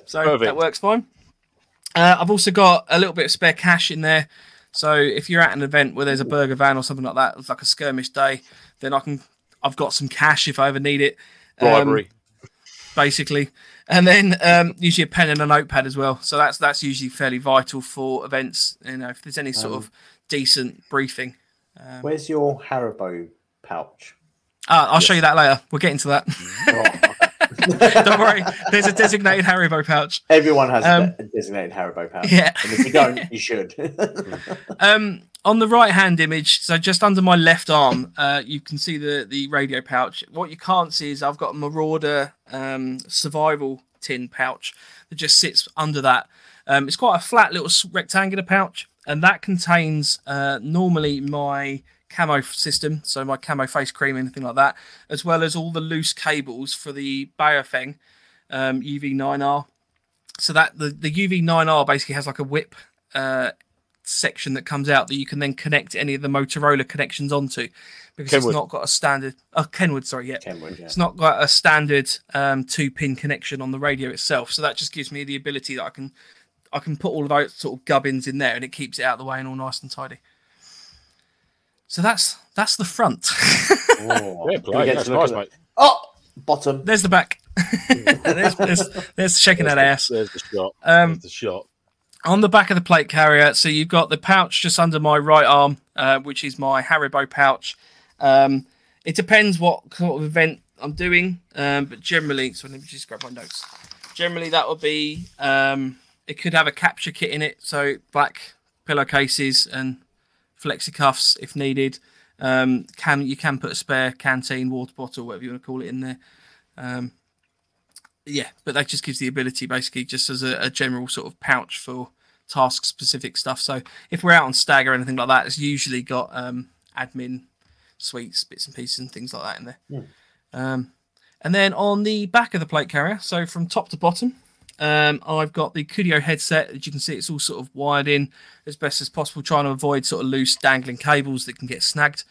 So perfect. That works fine. I've also got a little bit of spare cash in there. So if you're at an event where there's a burger van or something like that, it's like a skirmish day, then I've got some cash if I ever need it. Bribery. Basically. And then usually a pen and a notepad as well. So that's usually fairly vital for events. You know, if there's any sort of decent briefing. Where's your Haribo pouch? I'll show you that later. We'll get into that. Don't worry. There's a designated Haribo pouch. Everyone has a designated Haribo pouch. Yeah. And if you don't, you should. On the right-hand image, so just under my left arm, you can see the radio pouch. What you can't see is I've got a Marauder survival tin pouch that just sits under that. It's quite a flat little rectangular pouch, and that contains normally my camo system, so my camo face cream, anything like that, as well as all the loose cables for the Baofeng UV9R. So that the UV9R basically has like a whip section that comes out that you can then connect any of the Motorola connections onto, because Kenwood. It's not got a standard Kenwood. It's not got a standard 2-pin connection on the radio itself, so that just gives me the ability that I can put all of those sort of gubbins in there, and it keeps it out of the way and all nice and tidy. So that's the front. Bottom, there's the back. there's shaking that ass. There's the shot. On the back of the plate carrier, so you've got the pouch just under my right arm, which is my Haribo pouch. It depends what sort of event I'm doing, but generally, so let me just grab my notes. Generally, that would be, it could have a capture kit in it, so black pillowcases and flexi cuffs if needed. You can put a spare canteen, water bottle, whatever you want to call it, in there. Yeah, but that just gives the ability basically just as a general sort of pouch for task-specific stuff. So if we're out on stag or anything like that, it's usually got admin suites, bits and pieces and things like that in there. Yeah. And then on the back of the plate carrier, so from top to bottom, I've got the Kudio headset. As you can see, it's all sort of wired in as best as possible, trying to avoid sort of loose dangling cables that can get snagged.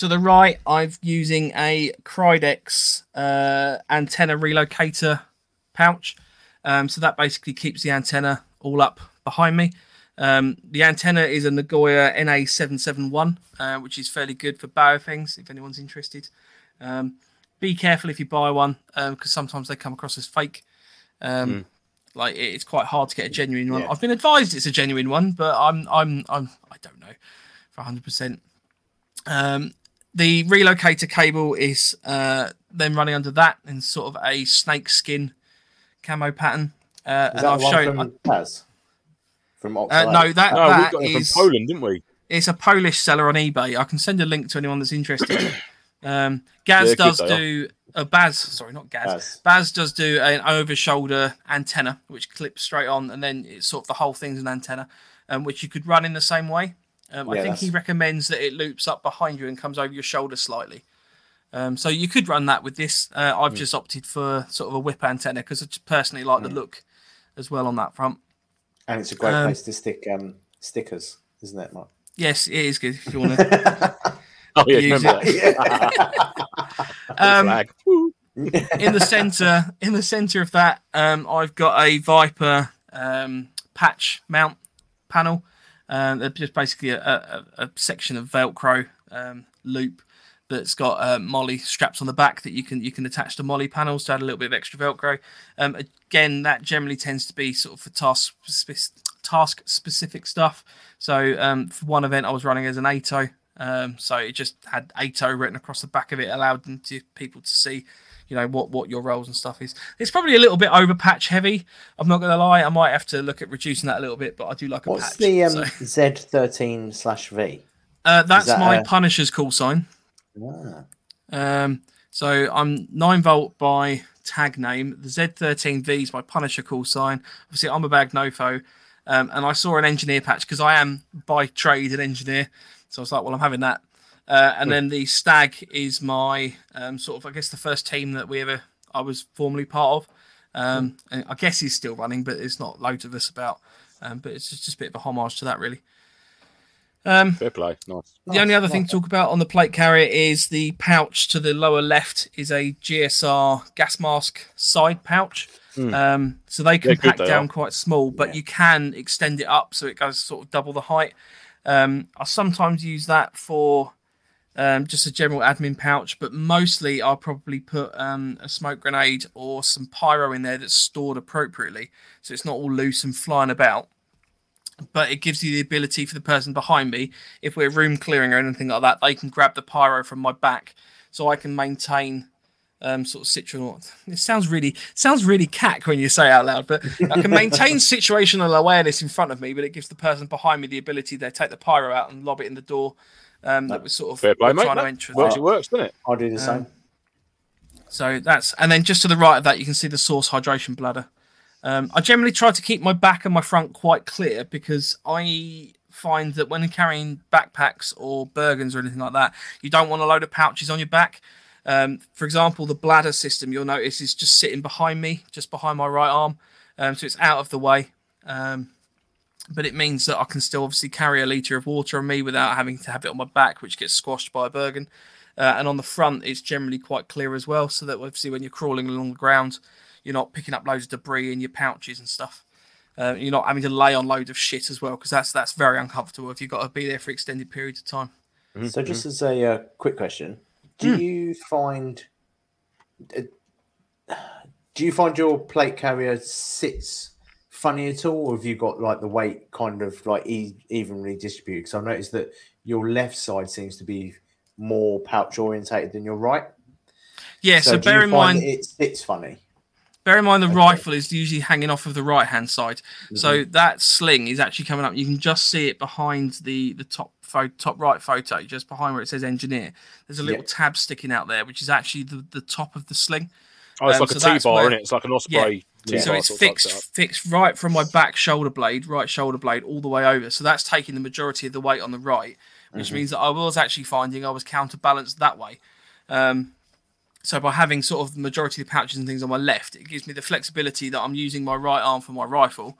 To the right, I'm using a Crydex antenna relocator pouch. So that basically keeps the antenna all up behind me. The antenna is a Nagoya NA771, which is fairly good for Baofengs, if anyone's interested. Be careful if you buy one, because sometimes they come across as fake. Like it's quite hard to get a genuine one. Yeah. I've been advised it's a genuine one, but I don't know for 100%. The relocator cable is then running under that in sort of a snake skin camo pattern. Is that we got it from Poland, didn't we? It's a Polish seller on eBay. I can send a link to anyone that's interested. Baz does do an over-shoulder antenna which clips straight on, and then it's sort of the whole thing's an antenna, which you could run in the same way. I think he recommends that it loops up behind you and comes over your shoulder slightly. So you could run that with this. I've just opted for sort of a whip antenna because I just personally like the look as well on that front. And it's a great place to stick stickers, isn't it, Mark? Yes, it is good if you want to use it. In the centre of that, I've got a Viper patch mount panel. They're just basically a section of Velcro loop that's got molly straps on the back that you can attach to molly panels to add a little bit of extra Velcro. Again, that generally tends to be sort of for task specific stuff. So for one event I was running as an ATO, so it just had ATO written across the back of it, allowed them to people to see, you know, what your roles and stuff is. It's probably a little bit over patch heavy, I'm not gonna lie. I might have to look at reducing that a little bit, but I do like a patch. What's the Z13/V? That's my Punisher's call sign. Yeah. So I'm 9 volt by tag name. The Z13V is my Punisher call sign. Obviously, I'm a bag Nofo, and I saw an engineer patch because I am by trade an engineer. So I was like, well, I'm having that. And then the Stag is my sort of, I guess, the first team that I was formerly part of. And I guess he's still running, but it's not loads of us about. But it's just a bit of a homage to that, really. Fair play. Nice. The only other thing to talk about on the plate carrier is the pouch to the lower left is a GSR gas mask side pouch. So they can pack down quite small, but you can extend it up so it goes sort of double the height. I sometimes use that for just a general admin pouch, but mostly I'll probably put a smoke grenade or some pyro in there that's stored appropriately, so it's not all loose and flying about. But it gives you the ability for the person behind me, if we're room clearing or anything like that, they can grab the pyro from my back, so I can maintain sort of situational. It sounds really cack when you say it out loud, but I can maintain situational awareness in front of me, but it gives the person behind me the ability they take the pyro out and lob it in the door. That was sort of fair play, trying to enter. Well, it works, doesn't it? I'll do the same. So that's, and then just to the right of that, you can see the Source hydration bladder. I generally try to keep my back and my front quite clear because I find that when carrying backpacks or Bergens or anything like that, you don't want a load of pouches on your back. For example, the bladder system, you'll notice, is just sitting behind me, just behind my right arm. So it's out of the way. But it means that I can still obviously carry a litre of water on me without having to have it on my back, which gets squashed by a Bergen. And on the front, it's generally quite clear as well, so that obviously when you're crawling along the ground, you're not picking up loads of debris in your pouches and stuff. You're not having to lay on loads of shit as well, because that's very uncomfortable if you've got to be there for extended periods of time. So just as a quick question, do you find your plate carrier sits funny at all, or have you got like the weight kind of like evenly distributed? Because I've noticed that your left side seems to be more pouch orientated than your right. Yeah, so bear in mind it sits funny. Bear in mind the rifle is usually hanging off of the right-hand side. Mm-hmm. So that sling is actually coming up. You can just see it behind the top right photo, just behind where it says engineer. There's a little tab sticking out there, which is actually the top of the sling. Oh, it's like a T-bar, isn't it? It's like an Osprey T-bar. So it's fixed right from my back shoulder blade, all the way over. So that's taking the majority of the weight on the right, which means that I was actually finding I was counterbalanced that way. So by having sort of the majority of the pouches and things on my left, it gives me the flexibility that I'm using my right arm for my rifle.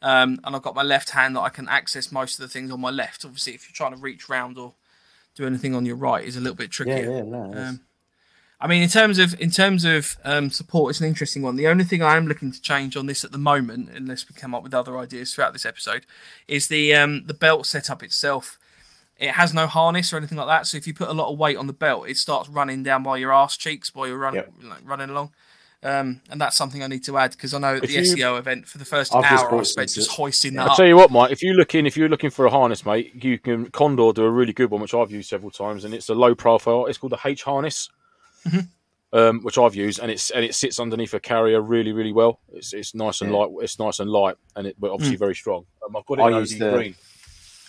And I've got my left hand that I can access most of the things on my left. Obviously, if you're trying to reach round or do anything on your right, is a little bit trickier. I mean, in terms of support, it's an interesting one. The only thing I am looking to change on this at the moment, unless we come up with other ideas throughout this episode, is the belt setup itself. It has no harness or anything like that, so if you put a lot of weight on the belt, it starts running down by your ass cheeks while you're running along. And that's something I need to add, because I know at the SEO event for the first hour I spent just hoisting that up. I'll tell you what, Mike, if you're looking for a harness, mate, you can Condor do a really good one, which I've used several times, and it's a low profile. It's called the H-Harness, which I've used, and it sits underneath a carrier really, really well. It's nice and light. It's nice and light, and it's obviously very strong. I've got it in OD green.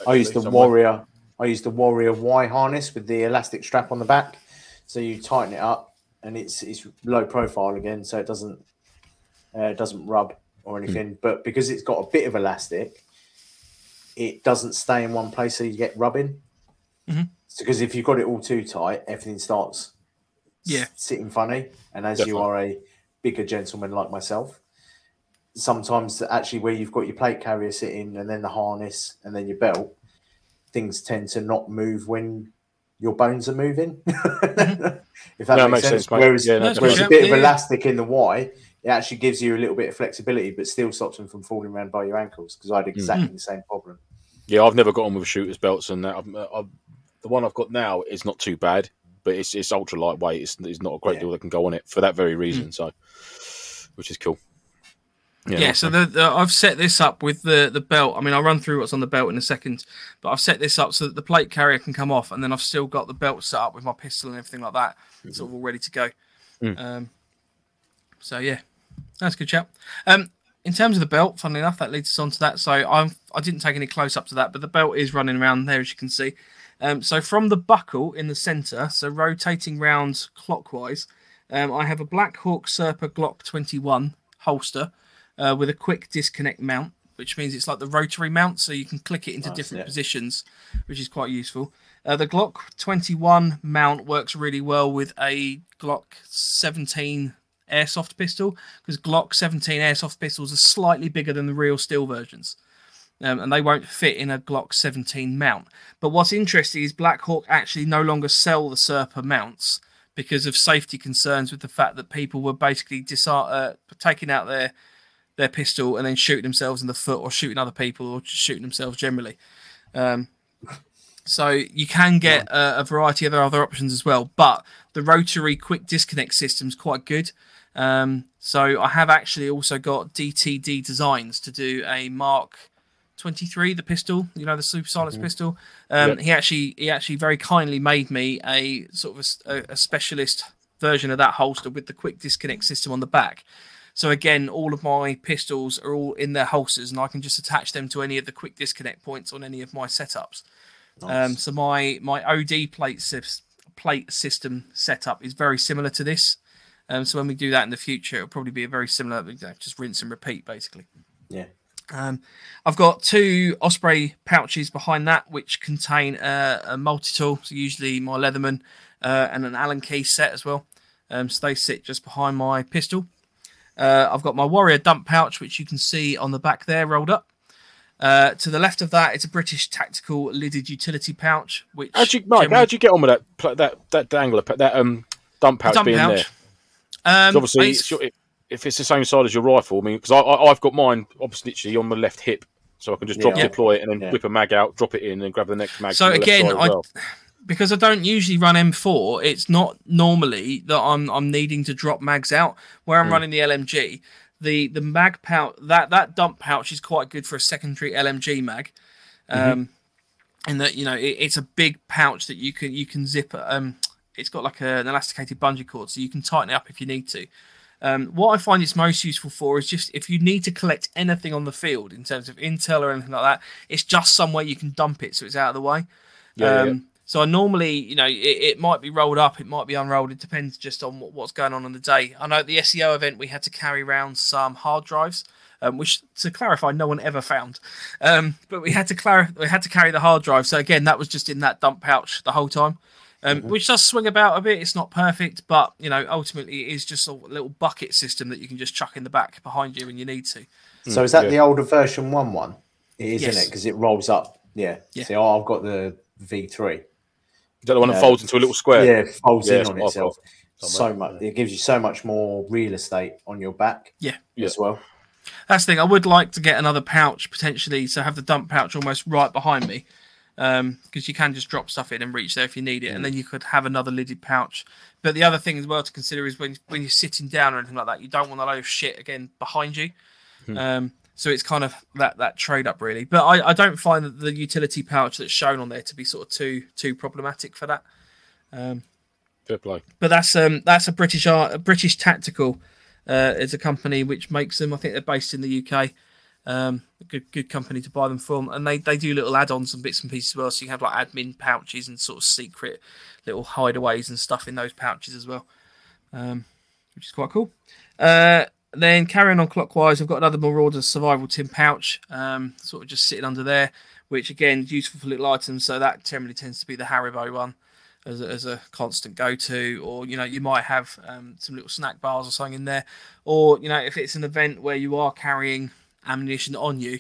I use the Warrior Y harness with the elastic strap on the back, so you tighten it up, and it's low profile again, so it doesn't rub or anything. But because it's got a bit of elastic, it doesn't stay in one place, so you get rubbing. Because if you've got it all too tight, everything starts sitting funny. And as you are a bigger gentleman like myself, sometimes actually where you've got your plate carrier sitting and then the harness and then your belt, things tend to not move when your bones are moving. If that makes sense. Whereas a bit of elastic in the Y, it actually gives you a little bit of flexibility, but still stops them from falling around by your ankles, because I had exactly the same problem. Yeah, I've never got on with shooter's belts, and that. The one I've got now is not too bad, but it's ultra lightweight. It's not a great deal that can go on it for that very reason. So, which is cool. Yeah. So I've set this up with the belt. I mean, I'll run through what's on the belt in a second, but I've set this up so that the plate carrier can come off, and then I've still got the belt set up with my pistol and everything like that, sort of all ready to go. So yeah, that's good chat. In terms of the belt, funnily enough, that leads us on to that. So I didn't take any close up to that, but the belt is running around there, as you can see. So from the buckle in the centre, so rotating round clockwise, I have a Black Hawk Serpa Glock 21 holster with a quick disconnect mount, which means it's like the rotary mount, so you can click it into different positions, which is quite useful. The Glock 21 mount works really well with a Glock 17 airsoft pistol, because Glock 17 airsoft pistols are slightly bigger than the real steel versions. And they won't fit in a Glock 17 mount. But what's interesting is Black Hawk actually no longer sell the Serpa mounts because of safety concerns, with the fact that people were basically taking out their pistol and then shooting themselves in the foot, or shooting other people, or just shooting themselves generally. So you can get a variety of other options as well. But the rotary quick disconnect system is quite good. So I have actually also got DTD Designs to do a Mark 23, the pistol, you know, the Super Silence pistol. He actually very kindly made me a sort of a specialist version of that holster with the quick disconnect system on the back. So again, all of my pistols are all in their holsters, and I can just attach them to any of the quick disconnect points on any of my setups. Nice. So my OD plate system setup is very similar to this. So when we do that in the future, it'll probably be a very similar, just rinse and repeat, basically. Yeah. I've got two Osprey pouches behind that, which contain a multi-tool, so usually my Leatherman and an Allen key set as well. So they sit just behind my pistol. I've got my Warrior dump pouch, which you can see on the back there rolled up. To the left of that, it's a British Tactical lidded utility pouch. Which how'd you get on with that dangler, that dump pouch being there? Obviously, if it's the same side as your rifle, I mean, because I've got mine obviously literally on the left hip, so I can just deploy it, and then whip a mag out, drop it in, and grab the next mag. So again, because I don't usually run M4, it's not normally that I'm needing to drop mags out. Where I'm running the LMG, the mag pouch, that dump pouch is quite good for a secondary LMG mag, and that, you know, it's a big pouch that you can zip. It's got like an elasticated bungee cord, so you can tighten it up if you need to. What I find it's most useful for is just if you need to collect anything on the field in terms of intel or anything like that, it's just somewhere you can dump it so it's out of the way. So I normally, you know, it might be rolled up, it might be unrolled. It depends just on what's going on in the day. I know at the SEO event we had to carry around some hard drives, which, to clarify, no one ever found. But we had to carry the hard drive. So again, that was just in that dump pouch the whole time. Which does swing about a bit. It's not perfect, but, you know, ultimately it is just a little bucket system that you can just chuck in the back behind you when you need to. So is that the older version 1? It is, isn't it? Because it rolls up. Yeah. See, I've got the V3. Is that the one that folds into a little square? Yeah, folds in on itself. So much. It gives you so much more real estate on your back as well. That's the thing. I would like to get another pouch, potentially, so have the dump pouch almost right behind me. Because you can just drop stuff in and reach there if you need it, and then you could have another lidded pouch. But the other thing as well to consider is when you're sitting down or anything like that, you don't want a load of shit again behind you. So it's kind of that trade up really. But I don't find that the utility pouch that's shown on there to be sort of too problematic for that. Fair play. But that's a British Tactical. It's a company which makes them. I think they're based in the UK. Good company to buy them from, and they do little add-ons and bits and pieces as well. So you have like admin pouches and sort of secret little hideaways and stuff in those pouches as well, which is quite cool. Then carrying on clockwise, I've got another Marauder Survival Tin pouch, sort of just sitting under there, which again is useful for little items. So that generally tends to be the Haribo one as a constant go-to, or, you know, you might have some little snack bars or something in there, or, you know, if it's an event where you are carrying ammunition on you,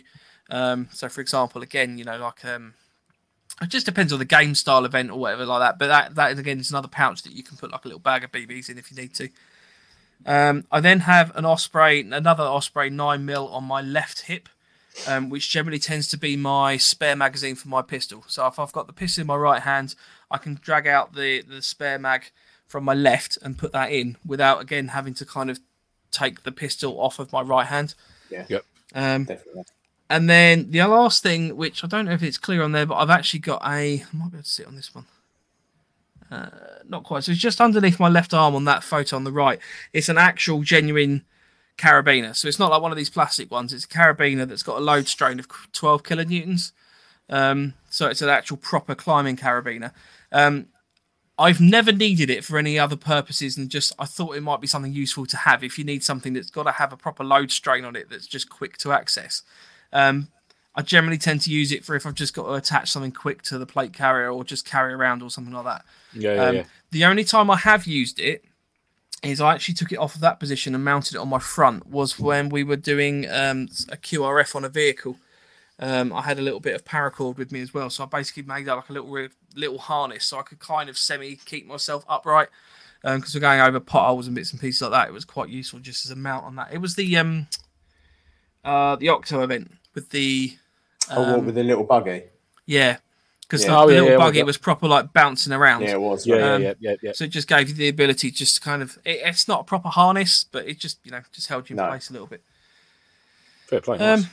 so for example, again, you know, like it just depends on the game style event or whatever like that, but that again is another pouch that you can put like a little bag of BBs in if you need to. I then have another Osprey 9mm on my left hip, which generally tends to be my spare magazine for my pistol. So if I've got the pistol in my right hand, I can drag out the spare mag from my left and put that in without, again, having to kind of take the pistol off of my right hand. Yeah. Yep. Definitely. And then the last thing, which I don't know if it's clear on there, but I've actually got a... I might be able to sit on this one. Not quite. So it's just underneath my left arm on that photo on the right. It's an actual genuine carabiner. So it's not like one of these plastic ones. It's a carabiner that's got a load strain of 12 kilonewtons. So it's an actual proper climbing carabiner. I've never needed it for any other purposes, and just I thought it might be something useful to have if you need something that's got to have a proper load strain on it that's just quick to access. I generally tend to use it for if I've just got to attach something quick to the plate carrier or just carry around or something like that. Yeah. The only time I have used it is I actually took it off of that position and mounted it on my front was when we were doing a QRF on a vehicle. I had a little bit of paracord with me as well, so I basically made that like a little harness so I could kind of keep myself upright because we're going over potholes and bits and pieces like that. It was quite useful just as a mount on that. It was the Octo event with the... with the little buggy? Yeah, because the little buggy was proper like bouncing around. Yeah, it was. Yeah. So it just gave you the ability just to kind of... It's not a proper harness, but it just, just held you in place a little bit. Fair play, nice.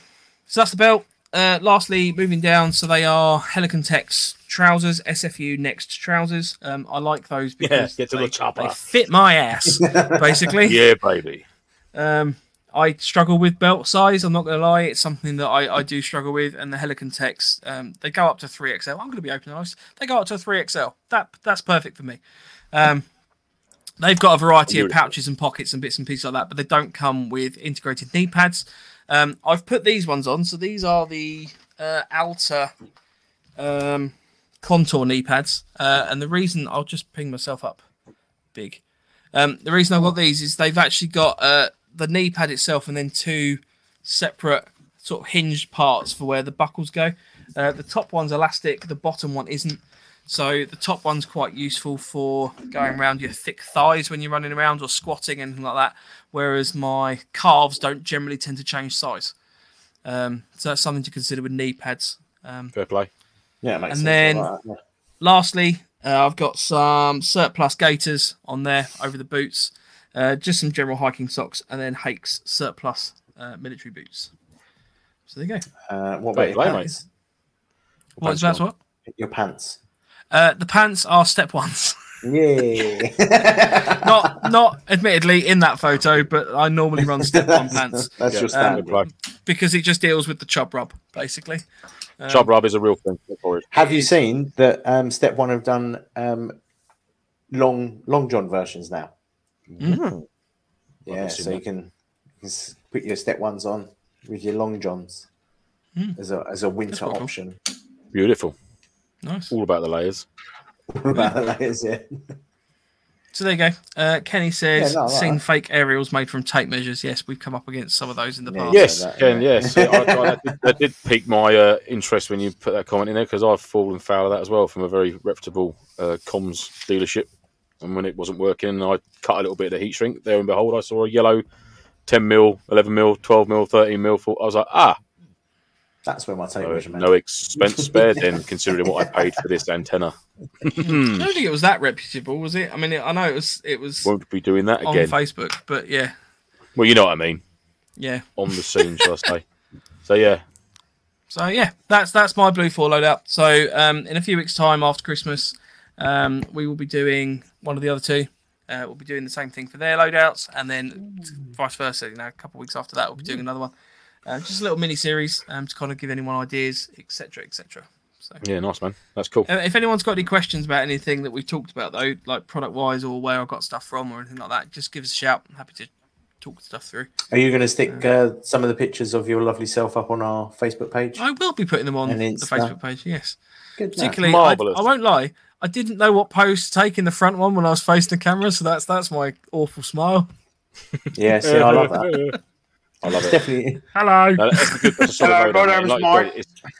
So that's the belt. Lastly, moving down, so they are Helicontex trousers, SFU Next trousers. I like those because they fit my ass, basically. Yeah, baby. I struggle with belt size, I'm not going to lie. It's something that I do struggle with, and the Helicontex, they go up to 3XL. I'm going to be open and honest. They go up to 3XL. That's perfect for me. They've got a variety of pouches and pockets and bits and pieces like that, but they don't come with integrated knee pads. I've put these ones on. So these are the Alta Contour knee pads. And the reason... I'll just ping myself up big. The reason I've got these is they've actually got the knee pad itself and then two separate sort of hinged parts for where the buckles go. The top one's elastic. The bottom one isn't. So the top one's quite useful for going around your thick thighs when you're running around or squatting, anything like that. Whereas my calves don't generally tend to change size. So that's something to consider with knee pads. Fair play. Yeah, it makes sense. And then lastly, I've got some surplus gaiters on there over the boots, just some general hiking socks, and then Hakes surplus military boots. So there you go. What about your pants? Your pants. The pants are Step Ones. Yeah. not admittedly in that photo, but I normally run Step One pants. That's your standard plug. Because it just deals with the chub rub, basically. Chub rub is a real thing for it. Have you seen that Step One have done long John versions now? Mm-hmm. Yeah, so you can put your Step Ones on with your long Johns as a winter option. Cool. Beautiful. Nice. All about the layers. Yeah. So there you go. Kenny says, seen fake aerials made from tape measures. Yes, we've come up against some of those in the past. Yes, Ken, yes. That did pique my interest when you put that comment in there, because I've fallen foul of that as well from a very reputable comms dealership. And when it wasn't working, I cut a little bit of the heat shrink. There and behold, I saw a yellow 10 mil, 11 mil, 12 mil, 13 mil. I was like, that's where my tape measure meant. No expense spared then, considering what I paid for this antenna. I don't think it was that reputable, was it? I mean, I know it was. Won't be doing that again on Facebook, but yeah. Well, you know what I mean. Yeah. On the scene, shall I say? So yeah. So yeah, that's my Blue Four loadout. So in a few weeks' time after Christmas, we will be doing one of the other two. We'll be doing the same thing for their loadouts, and then vice versa. A couple of weeks after that, we'll be doing another one. Just a little mini series to kind of give anyone ideas, etc., etc. So, yeah, nice man, that's cool. If anyone's got any questions about anything that we've talked about though, like product wise or where I got stuff from or anything like that, just give us a shout. I'm happy to talk stuff through. Are you going to stick some of the pictures of your lovely self up on our Facebook page? I will be putting them on the Facebook page. Yes, good. Particularly, I won't lie. I didn't know what pose to take in the front one when I was facing the camera, so that's my awful smile. Yes, yeah, I love that. I love it. Definitely. Hello.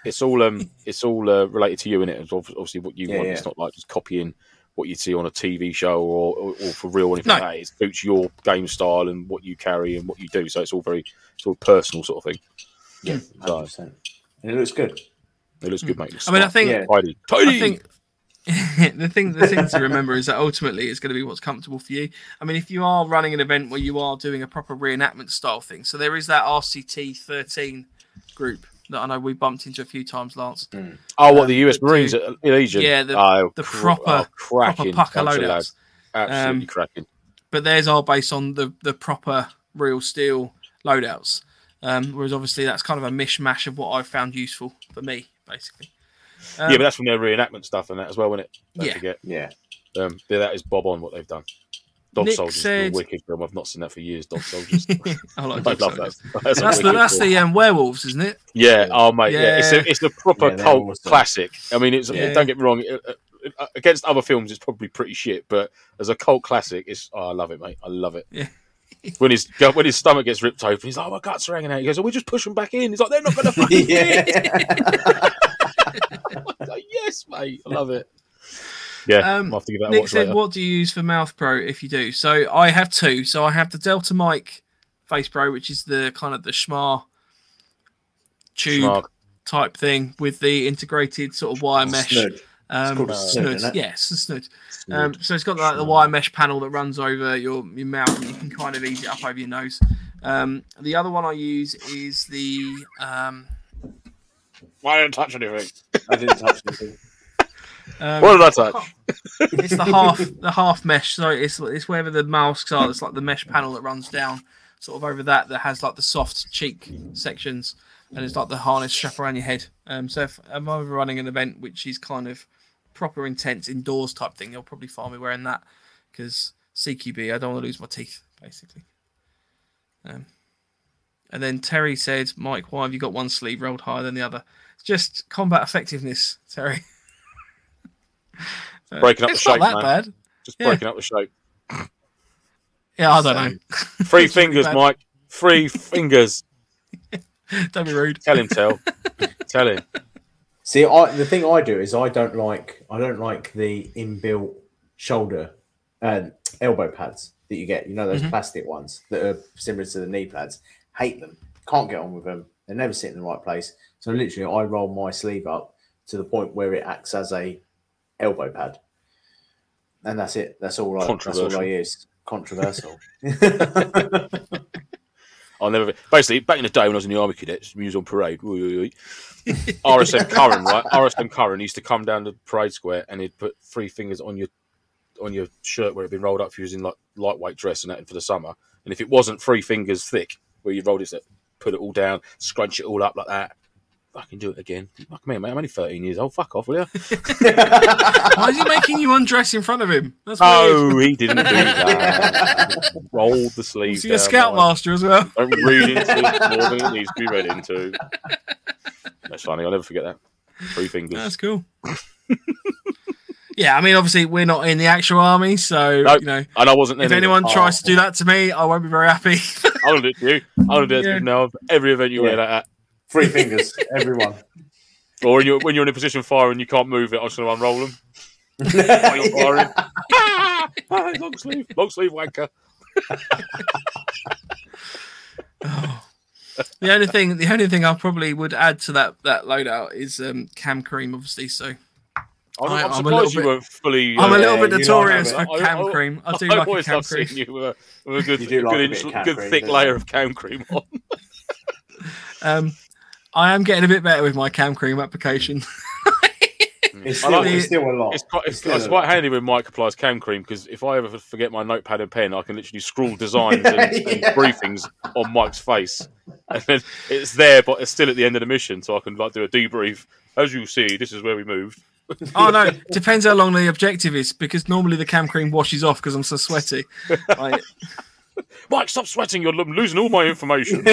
It's all related to you, innit? It's obviously what you want. Yeah. It's not like just copying what you'd see on a TV show or for real or anything like that. It suits your game style and what you carry and what you do. So it's all personal sort of thing. Yeah, 100%. And it looks good. It looks good, mate. It's I think, yeah. Tidy. I think the thing to remember is that ultimately it's going to be what's comfortable for you. I mean, if you are running an event where you are doing a proper reenactment style thing, so there is that RCT 13 group that I know we bumped into a few times, Lance. Mm. Oh, what, the US Marines at Legion? Yeah, the proper pucker loadouts. Absolutely cracking. But theirs are based on the proper real steel loadouts. Whereas obviously that's kind of a mishmash of what I found useful for me, basically. Yeah, but that's from their reenactment stuff and that as well, isn't it? Don't forget. Yeah. Yeah, that is Bob on what they've done. Dog Nick Soldiers is a wicked film. I've not seen that for years, Dog Soldiers. I like Dog Soldiers. That. That's the werewolves, isn't it? Yeah. Oh, mate. Yeah. It's a proper cult awesome. Classic. I mean, don't get me wrong. Against other films, it's probably pretty shit, but as a cult classic, I love it, mate. I love it. Yeah. When his stomach gets ripped open, he's like, "Oh, my guts are hanging out." He goes, "Oh, we just push them back in." He's like, "They're not going to fucking fit." Like, yes, mate, I love it. Yeah, I'll have to give that a watch. Nick said, later. "What do you use for Mouth Pro if you do?" So I have two. So I have the Delta Mike Face Pro, which is the kind of the schmar tube type thing with the integrated sort of wire mesh. Snug. Snood. Yes, it's snood. So it's got like the wire mesh panel that runs over your mouth, and you can kind of ease it up over your nose. The other one I use is the. I didn't touch anything. What did I touch? It's the half mesh. So it's wherever the masks are. It's like the mesh panel that runs down, sort of over that has like the soft cheek sections, and it's like the harness strap around your head. So if I'm ever running an event which is kind of proper intense indoors type thing, you'll probably find me wearing that because CQB, I don't want to lose my teeth, basically. And then Terry said, "Mike, why have you got one sleeve rolled higher than the other?" It's just combat effectiveness, Terry. Breaking up the shape, man. It's not that bad. Just breaking up the shape. Yeah, I don't know. Three fingers, really, Mike. Three fingers. Don't be rude. Tell him. See, the thing I do is I don't like the inbuilt shoulder and elbow pads that you get. You know those plastic ones that are similar to the knee pads. Hate them. Can't get on with them. They never sit in the right place. So literally, I roll my sleeve up to the point where it acts as a elbow pad, and that's it. That's all I use. Controversial. I'll never basically back in the day when I was in the Army Cadets, we was on parade. RSM Curran, right? RSM Curran used to come down the parade square and he'd put three fingers on your shirt where it'd been rolled up if you was in like lightweight dress and that for the summer. And if it wasn't three fingers thick where you rolled it, put it all down, scrunch it all up like that. Fucking do it again. Fuck me, mate. I'm only 13 years old. Fuck off, will you? Why is he making you undress in front of him? That's weird. He didn't do that. Rolled the sleeves down. He's a scoutmaster as well. Don't read into it more than it needs to be read into. That's funny. I'll never forget that. Three fingers. That's cool. Yeah, I mean, obviously, we're not in the actual army, so, and I wasn't if anyone tries to do that to me, I won't be very happy. I will do it to you. I will do it to you now. Every event you wear like that. Three fingers, everyone. Or when you're in a position firing, you can't move it. I'm just going to unroll them. While you're firing. Long sleeve wanker. The only thing I probably would add to that loadout is cam cream, obviously. So I'm surprised you weren't fully. I'm a little bit notorious for cam cream. I do like cam cream. You with a good thick layer of cam cream on. I am getting a bit better with my cam cream application. It's still a lot. It's quite handy when Mike applies cam cream because if I ever forget my notepad and pen, I can literally scrawl designs and briefings on Mike's face. And then it's there, but it's still at the end of the mission, so I can do a debrief. As you see, this is where we moved. Oh, no. Depends how long the objective is because normally the cam cream washes off because I'm so sweaty. Like, Mike, stop sweating. You're losing all my information.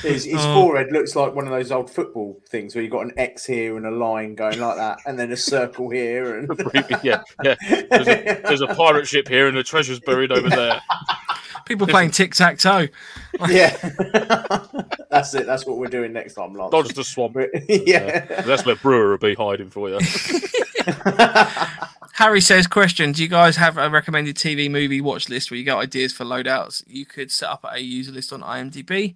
His forehead looks like one of those old football things where you've got an X here and a line going like that, and then a circle here. And yeah. There's a pirate ship here, and the treasure's buried over there. People playing tic-tac-toe. Yeah. That's it. That's what we're doing next time, Lance. Dodge the swamp. Yeah. That's where Brewer will be hiding for you. Harry says, question, do you guys have a recommended TV movie watch list where you got ideas for loadouts? You could set up a user list on IMDb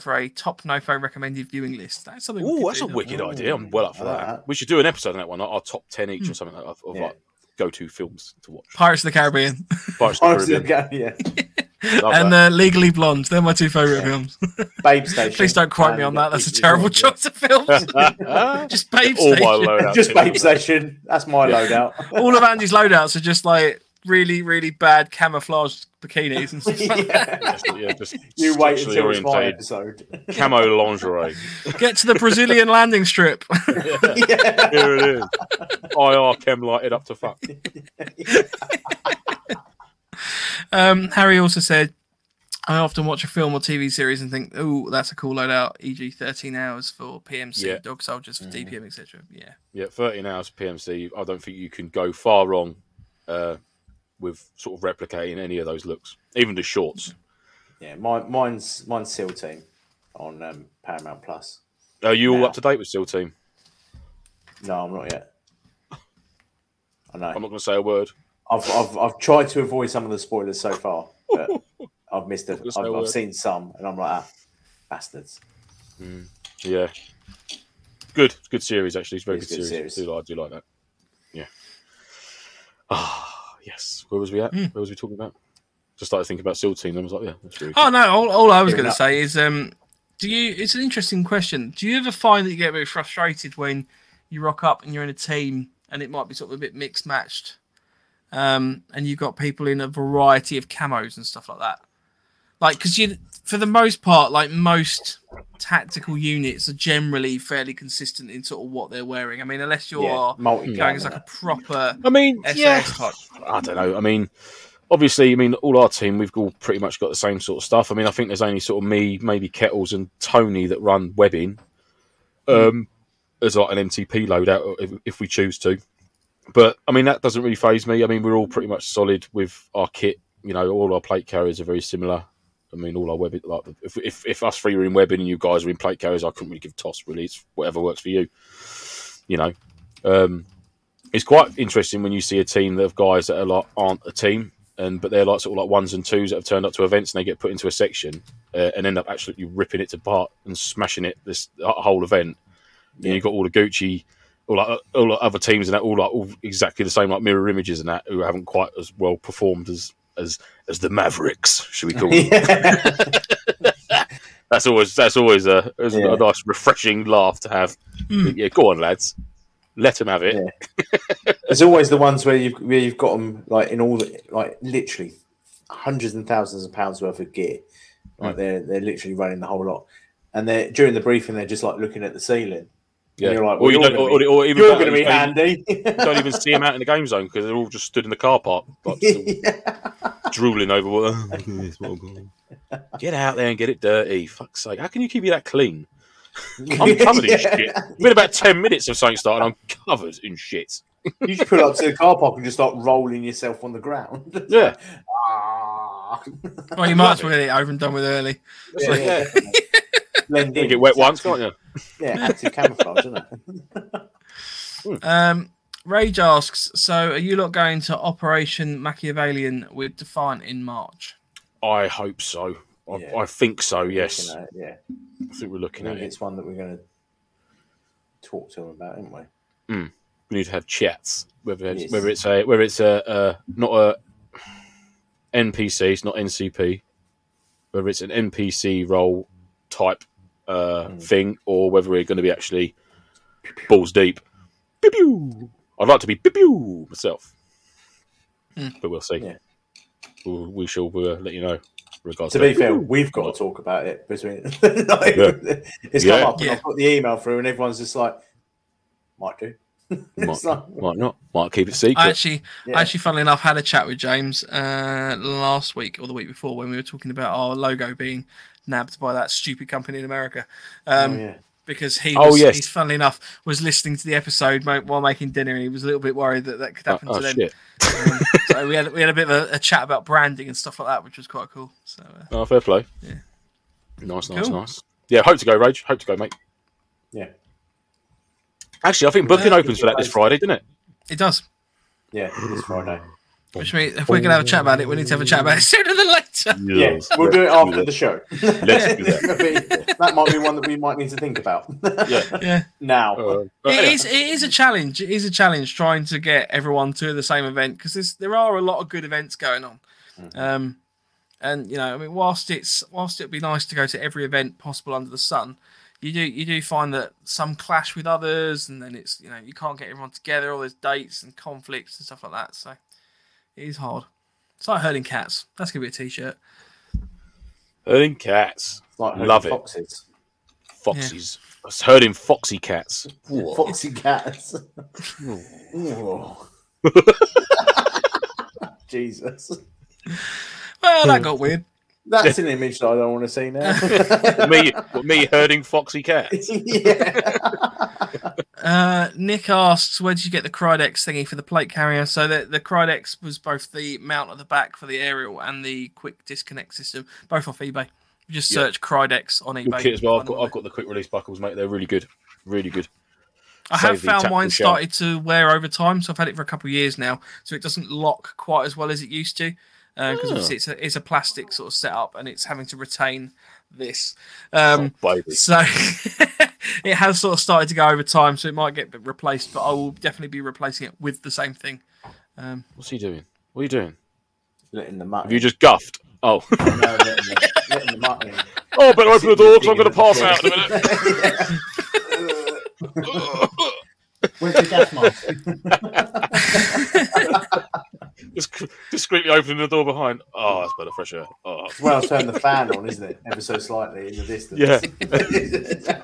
for a top Nofo recommended viewing list. That's something. Oh, that's a wicked idea. I'm well up for that. We should do an episode on that one, like our top 10 each or something like that, of like go-to films to watch. Pirates of the Caribbean. Pirates of the Caribbean. And Legally Blonde. They're my two favourite films. Babe Station. Please don't quote me on that. That's a terrible choice of films. Just Babe Station. Just Babe Station. That's my loadout. All of Andy's loadouts are just like really, really bad camouflage bikinis and stuff. You wait until it's my episode. Camo lingerie. Get to the Brazilian landing strip. Here it is. IR chem lighted up to fuck. Harry also said, I often watch a film or TV series and think, oh, that's a cool loadout, e.g. 13 Hours for PMC, Dog Soldiers for DPM, etc. Yeah, 13 Hours PMC. I don't think you can go far wrong with sort of replicating any of those looks, even the shorts. Yeah, mine's Seal Team on Paramount Plus. Are you all up to date with Seal Team? No, I'm not yet. I know. I'm not going to say a word. I've tried to avoid some of the spoilers so far, but I've missed it. I've seen some, and I'm like, bastards. Mm. Yeah. Good series, actually. It's a very good series. I do like that. Yeah. Ah, yes. Where was we at? Where was we talking about? Just started thinking about SEAL Team, and I was like, yeah, that's really cool. Oh, no, all I was going to say is, it's an interesting question. Do you ever find that you get a bit frustrated when you rock up and you're in a team, and it might be sort of a bit mixed-matched? And you've got people in a variety of camos and stuff like that. Like, because for the most part, like most tactical units are generally fairly consistent in sort of what they're wearing. I mean, unless you are going as like a proper SAS type. I don't know. I mean, obviously, all our team, we've all pretty much got the same sort of stuff. I mean, I think there's only sort of me, maybe Kettles and Tony that run webbing as like an MTP loadout if we choose to. But, I mean, that doesn't really faze me. I mean, we're all pretty much solid with our kit. You know, all our plate carriers are very similar. I mean, all our webbing, like, if us three were in webbing and you guys were in plate carriers, I couldn't really give a toss, really. It's whatever works for you, you know. It's quite interesting when you see a team of guys that are like, aren't a team, but they're like sort of like ones and twos that have turned up to events and they get put into a section and end up absolutely ripping it apart and smashing it this whole event. Yeah. And you've got all the Gucci... all like other teams and that, all exactly the same, like mirror images and that, who haven't quite as well performed as the Mavericks, should we call them? That's always a nice refreshing laugh to have. Yeah, go on, lads, let them have it. Yeah. There's always the ones where you've got them like in all the, like literally hundreds and thousands of pounds worth of gear. Like they're literally running the whole lot, and they're during the briefing they're just like looking at the ceiling. Yeah. You're like, well, you're going to be handy. You don't even see them out in the game zone because they're all just stood in the car park, like, drooling over what. Get out there and get it dirty. Fuck's sake! How can you keep me that clean? I'm covered in shit. It's been about 10 minutes of something started. I'm covered in shit. You should pull up to the car park and just start rolling yourself on the ground. Yeah. Well, you might as well get it over and done with early. Yeah. You get wet once, can't you? Yeah, active camouflage, isn't it? Rage asks, so are you lot going to Operation Machiavellian with Defiant in March? I hope so. I think so, yes. I think we're looking at it. It's one that we're going to talk to them about, aren't we? We need to have chats. Whether it's not a NPC, it's not NCP. Whether it's an NPC role type thing, or whether we're going to be actually balls deep. Pew-pew. I'd like to be pew-pew myself, but we'll see. Yeah. We shall let you know. To be fair, we've got to talk about it between. It's come up, and I've got the email through, and everyone's just like, "Might do, might not, might keep it secret." I actually, funnily enough, had a chat with James last week or the week before when we were talking about our logo being nabbed by that stupid company in America because he's funnily enough was listening to the episode while making dinner, and he was a little bit worried that could happen to them. Shit. So we had a bit of a chat about branding and stuff like that, which was quite cool. So fair play. Yeah, nice. Yeah, hope to go, Rage. Hope to go, mate. Yeah. Actually, I think booking opens for that this Friday, doesn't it? It does. Yeah, this Friday. Which means if we're going to have a chat about it, we need to have a chat about it sooner than later. Yes, we'll do it after the show. Let's do that. That might be one that we might need to think about. Yeah. Now. It is a challenge. It is a challenge trying to get everyone to the same event because there are a lot of good events going on. Mm-hmm. And, you know, I mean, whilst it'd be nice to go to every event possible under the sun, you do find that some clash with others and then it's, you know, you can't get everyone together, all those dates and conflicts and stuff like that. So. It is hard. It's like herding cats. That's going to be a t-shirt. Herding cats. Like herding Love foxes. It. Foxes. Yeah. It's herding foxy cats. Whoa. Foxy cats. Jesus. Well, that got weird. That's an image that I don't want to see now. me herding foxy cats. Yeah. Nick asks, where did you get the Crydex thingy for the plate carrier? So the Crydex was both the mount at the back for the aerial and the quick disconnect system, both off eBay. You just search Crydex on eBay. Good kit as well. I've got the quick release buckles, mate. They're really good. Really good. I have found mine started to wear over time, so I've had it for a couple of years now, so it doesn't lock quite as well as it used to. Because obviously it's a plastic sort of setup and it's having to retain this. So it has sort of started to go over time, so it might get replaced, but I will definitely be replacing it with the same thing. What's he doing? What are you doing? Letting the mutt. Have you just guffed? Oh. No, letting the mutt in. Oh, better open the door because I'm going to pass out in a minute. Where's the gas mask? Discreetly opening the door behind. Oh, that's better fresh air. Oh. It's where I turn the fan on, isn't it? Ever so slightly in the distance. Yeah.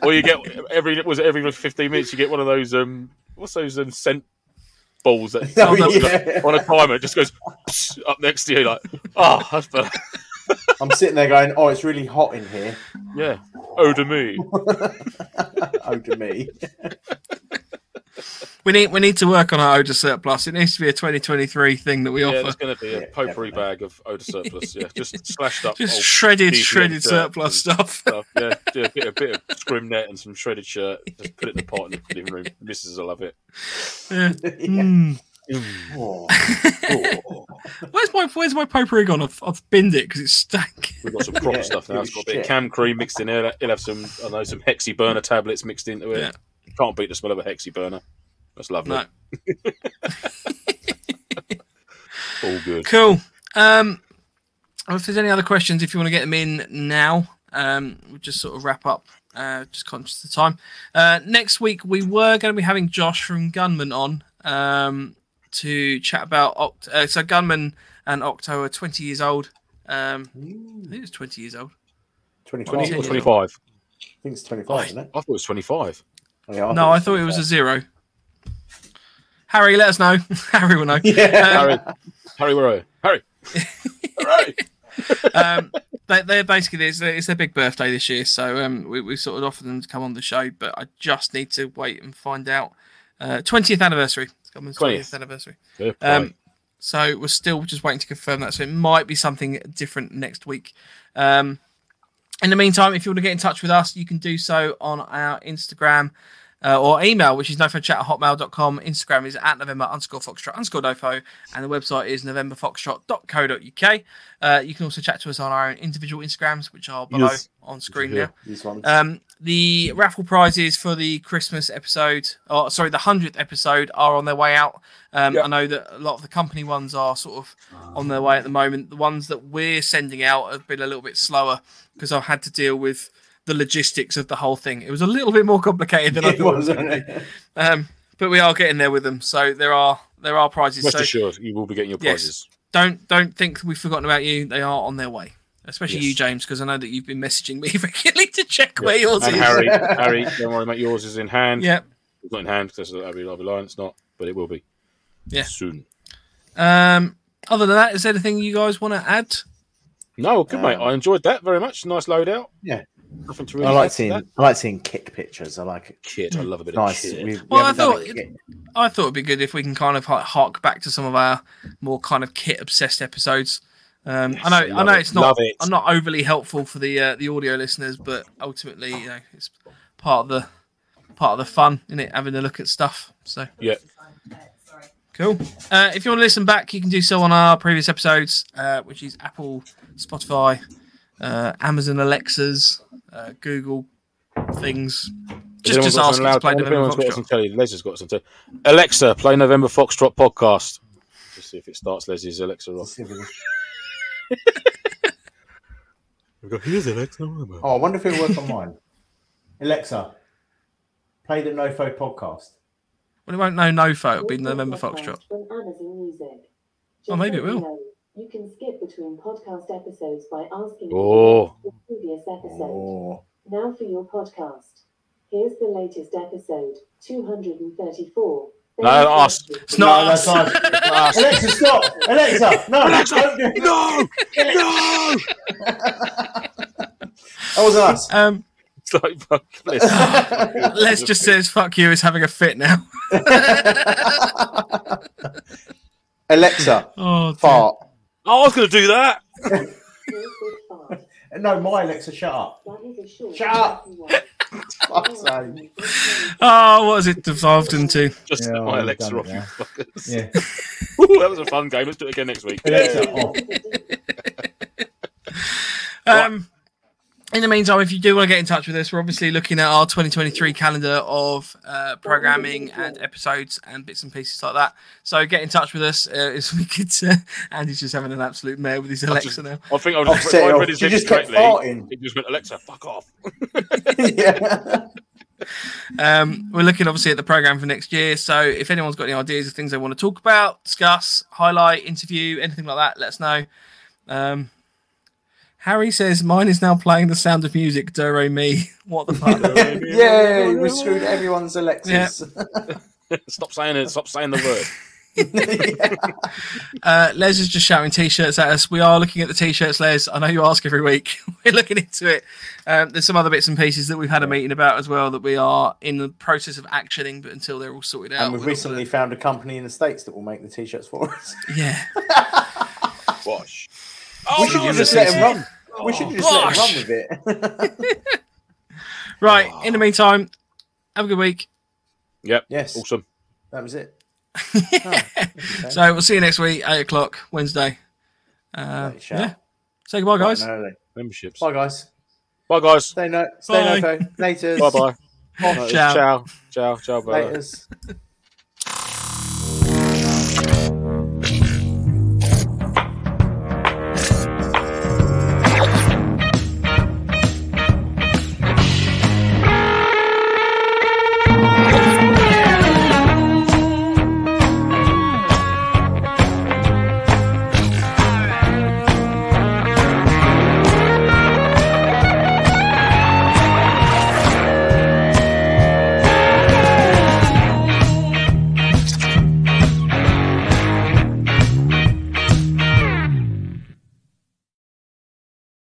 Or you get every 15 minutes you get one of those what's those scent balls that on a timer. It just goes up next to you like, oh, that's better. I'm sitting there going, oh, it's really hot in here. Yeah. Odour me. We need to work on our odour surplus. It needs to be a 2023 thing that we offer. Yeah, there's going to be a potpourri bag of odour surplus. Yeah, just slashed up, just shredded surplus stuff. Yeah, do a bit of scrim net and some shredded shirt. Just put it in the pot in the living room. Mrs. will love it. Where's my potpourri gone? I've binned it because it's stank. We've got some proper stuff now. It's got a bit of cam cream mixed in there. It'll have some some hexi burner tablets mixed into it. Yeah. You can't beat the smell of a hexi burner. That's lovely. No. All good. Cool. If there's any other questions, if you want to get them in now, we'll just sort of wrap up. Just conscious of the time. Next week, we were going to be having Josh from Gunman on to chat about Octo. So Gunman and Octo are 20 years old. I think it's 20 years old. 20 or 25? Old. I think it's 25, isn't it? I thought it was 25. I thought it was a zero. Harry, let us know. Harry will know. Yeah. Harry, where are you? Harry. Hooray. They're basically, it's their big birthday this year, so we sort of offered them to come on the show, but I just need to wait and find out. 20th anniversary. It's got 20th anniversary. So we're still just waiting to confirm that, so it might be something different next week. In the meantime, if you want to get in touch with us, you can do so on our Instagram, or email, which is nofochat@hotmail.com. Instagram is at November_Foxtrot_Nofo. And the website is novemberfoxtrot.co.uk. You can also chat to us on our own individual Instagrams, which are below on screen now. The raffle prizes for the Christmas episode, the 100th episode, are on their way out. I know that a lot of the company ones are sort of on their way at the moment. The ones that we're sending out have been a little bit slower because I've had to deal with the logistics of the whole thing. It was a little bit more complicated than I thought it was going to be. But we are getting there with them. So there are prizes. Rest assured, you will be getting your prizes. Yes, don't think we've forgotten about you. They are on their way. Especially you, James, because I know that you've been messaging me regularly to check where yours is. Harry, don't worry, mate. Yours is in hand. Yep. It's not in hand because that'll be lying. It's not, but it will be. Yeah. Soon. Other than that, is there anything you guys want to add? No, good, mate. I enjoyed that very much. Nice load out. Yeah. Nothing to really I like seeing kit pictures. I like it. Kit. I love a bit of kit. I thought it'd be good if we can kind of hark back to some of our more kind of kit obsessed episodes. I know it's not. I'm not overly helpful for the audio listeners, but ultimately, you know, it's part of the fun, isn't it? Having a look at stuff. So yeah. Cool. If you want to listen back, you can do so on our previous episodes, which is Apple, Spotify, Amazon Alexas, Google things. Just ask us to play November Foxtrot. Les has got some. Alexa, play November Foxtrot podcast. Just see if it starts Les's Alexa off. We've got here's Alexa. Oh, I wonder if it works on mine. Alexa, play the Nofo podcast. Well, it won't know Nofo. It'll be November Foxtrot. From Amazon Music. Oh, maybe it will. You can skip between podcast episodes by asking the previous episode. Oh. Now for your podcast. Here's the latest episode, 234. No, us. It's not us. Alexa, stop. Alexa, no. Alexa, no. No. That was us. It's like, fuck this. Les just says, fuck you, is having a fit now. Alexa, fart. Oh, I was going to do that. No, my Alexa, shut up. Shut up. Oh, what has it devolved into? Just my Alexa off, you fuckers. Yeah. Ooh, that was a fun game. Let's do it again next week. Alexa off. In the meantime, if you do want to get in touch with us, we're obviously looking at our 2023 calendar of programming and episodes and bits and pieces like that. So get in touch with us. It's we could. Andy's just having an absolute mare with his Alexa now. I think I've read his text correctly. He just went, Alexa, fuck off. Yeah. We're looking obviously at the program for next year. So if anyone's got any ideas of things they want to talk about, discuss, highlight, interview, anything like that, let us know. Harry says, mine is now playing The Sound of Music, do re mi. What the fuck? Yay, we screwed everyone's Alexas. Yeah. Stop saying it. Stop saying the word. Les is just shouting T-shirts at us. We are looking at the T-shirts, Les. I know you ask every week. We're looking into it. There's some other bits and pieces that we've had a meeting about as well that we are in the process of actioning, but until they're all sorted out. And we've recently found a company in the States that will make the T-shirts for us. Yeah. Wash. Oh, we should have just let him run. We should have just let him run with it. Right. In the meantime, have a good week. Yep. Yes. Awesome. That was it. Okay. So we'll see you next week, 8:00 Wednesday. Yeah. Say goodbye, guys. Memberships. Bye, guys. Bye, guys. Stay no. Stay no. Later. Bye, bye. Ciao. Ciao. Ciao. Bye.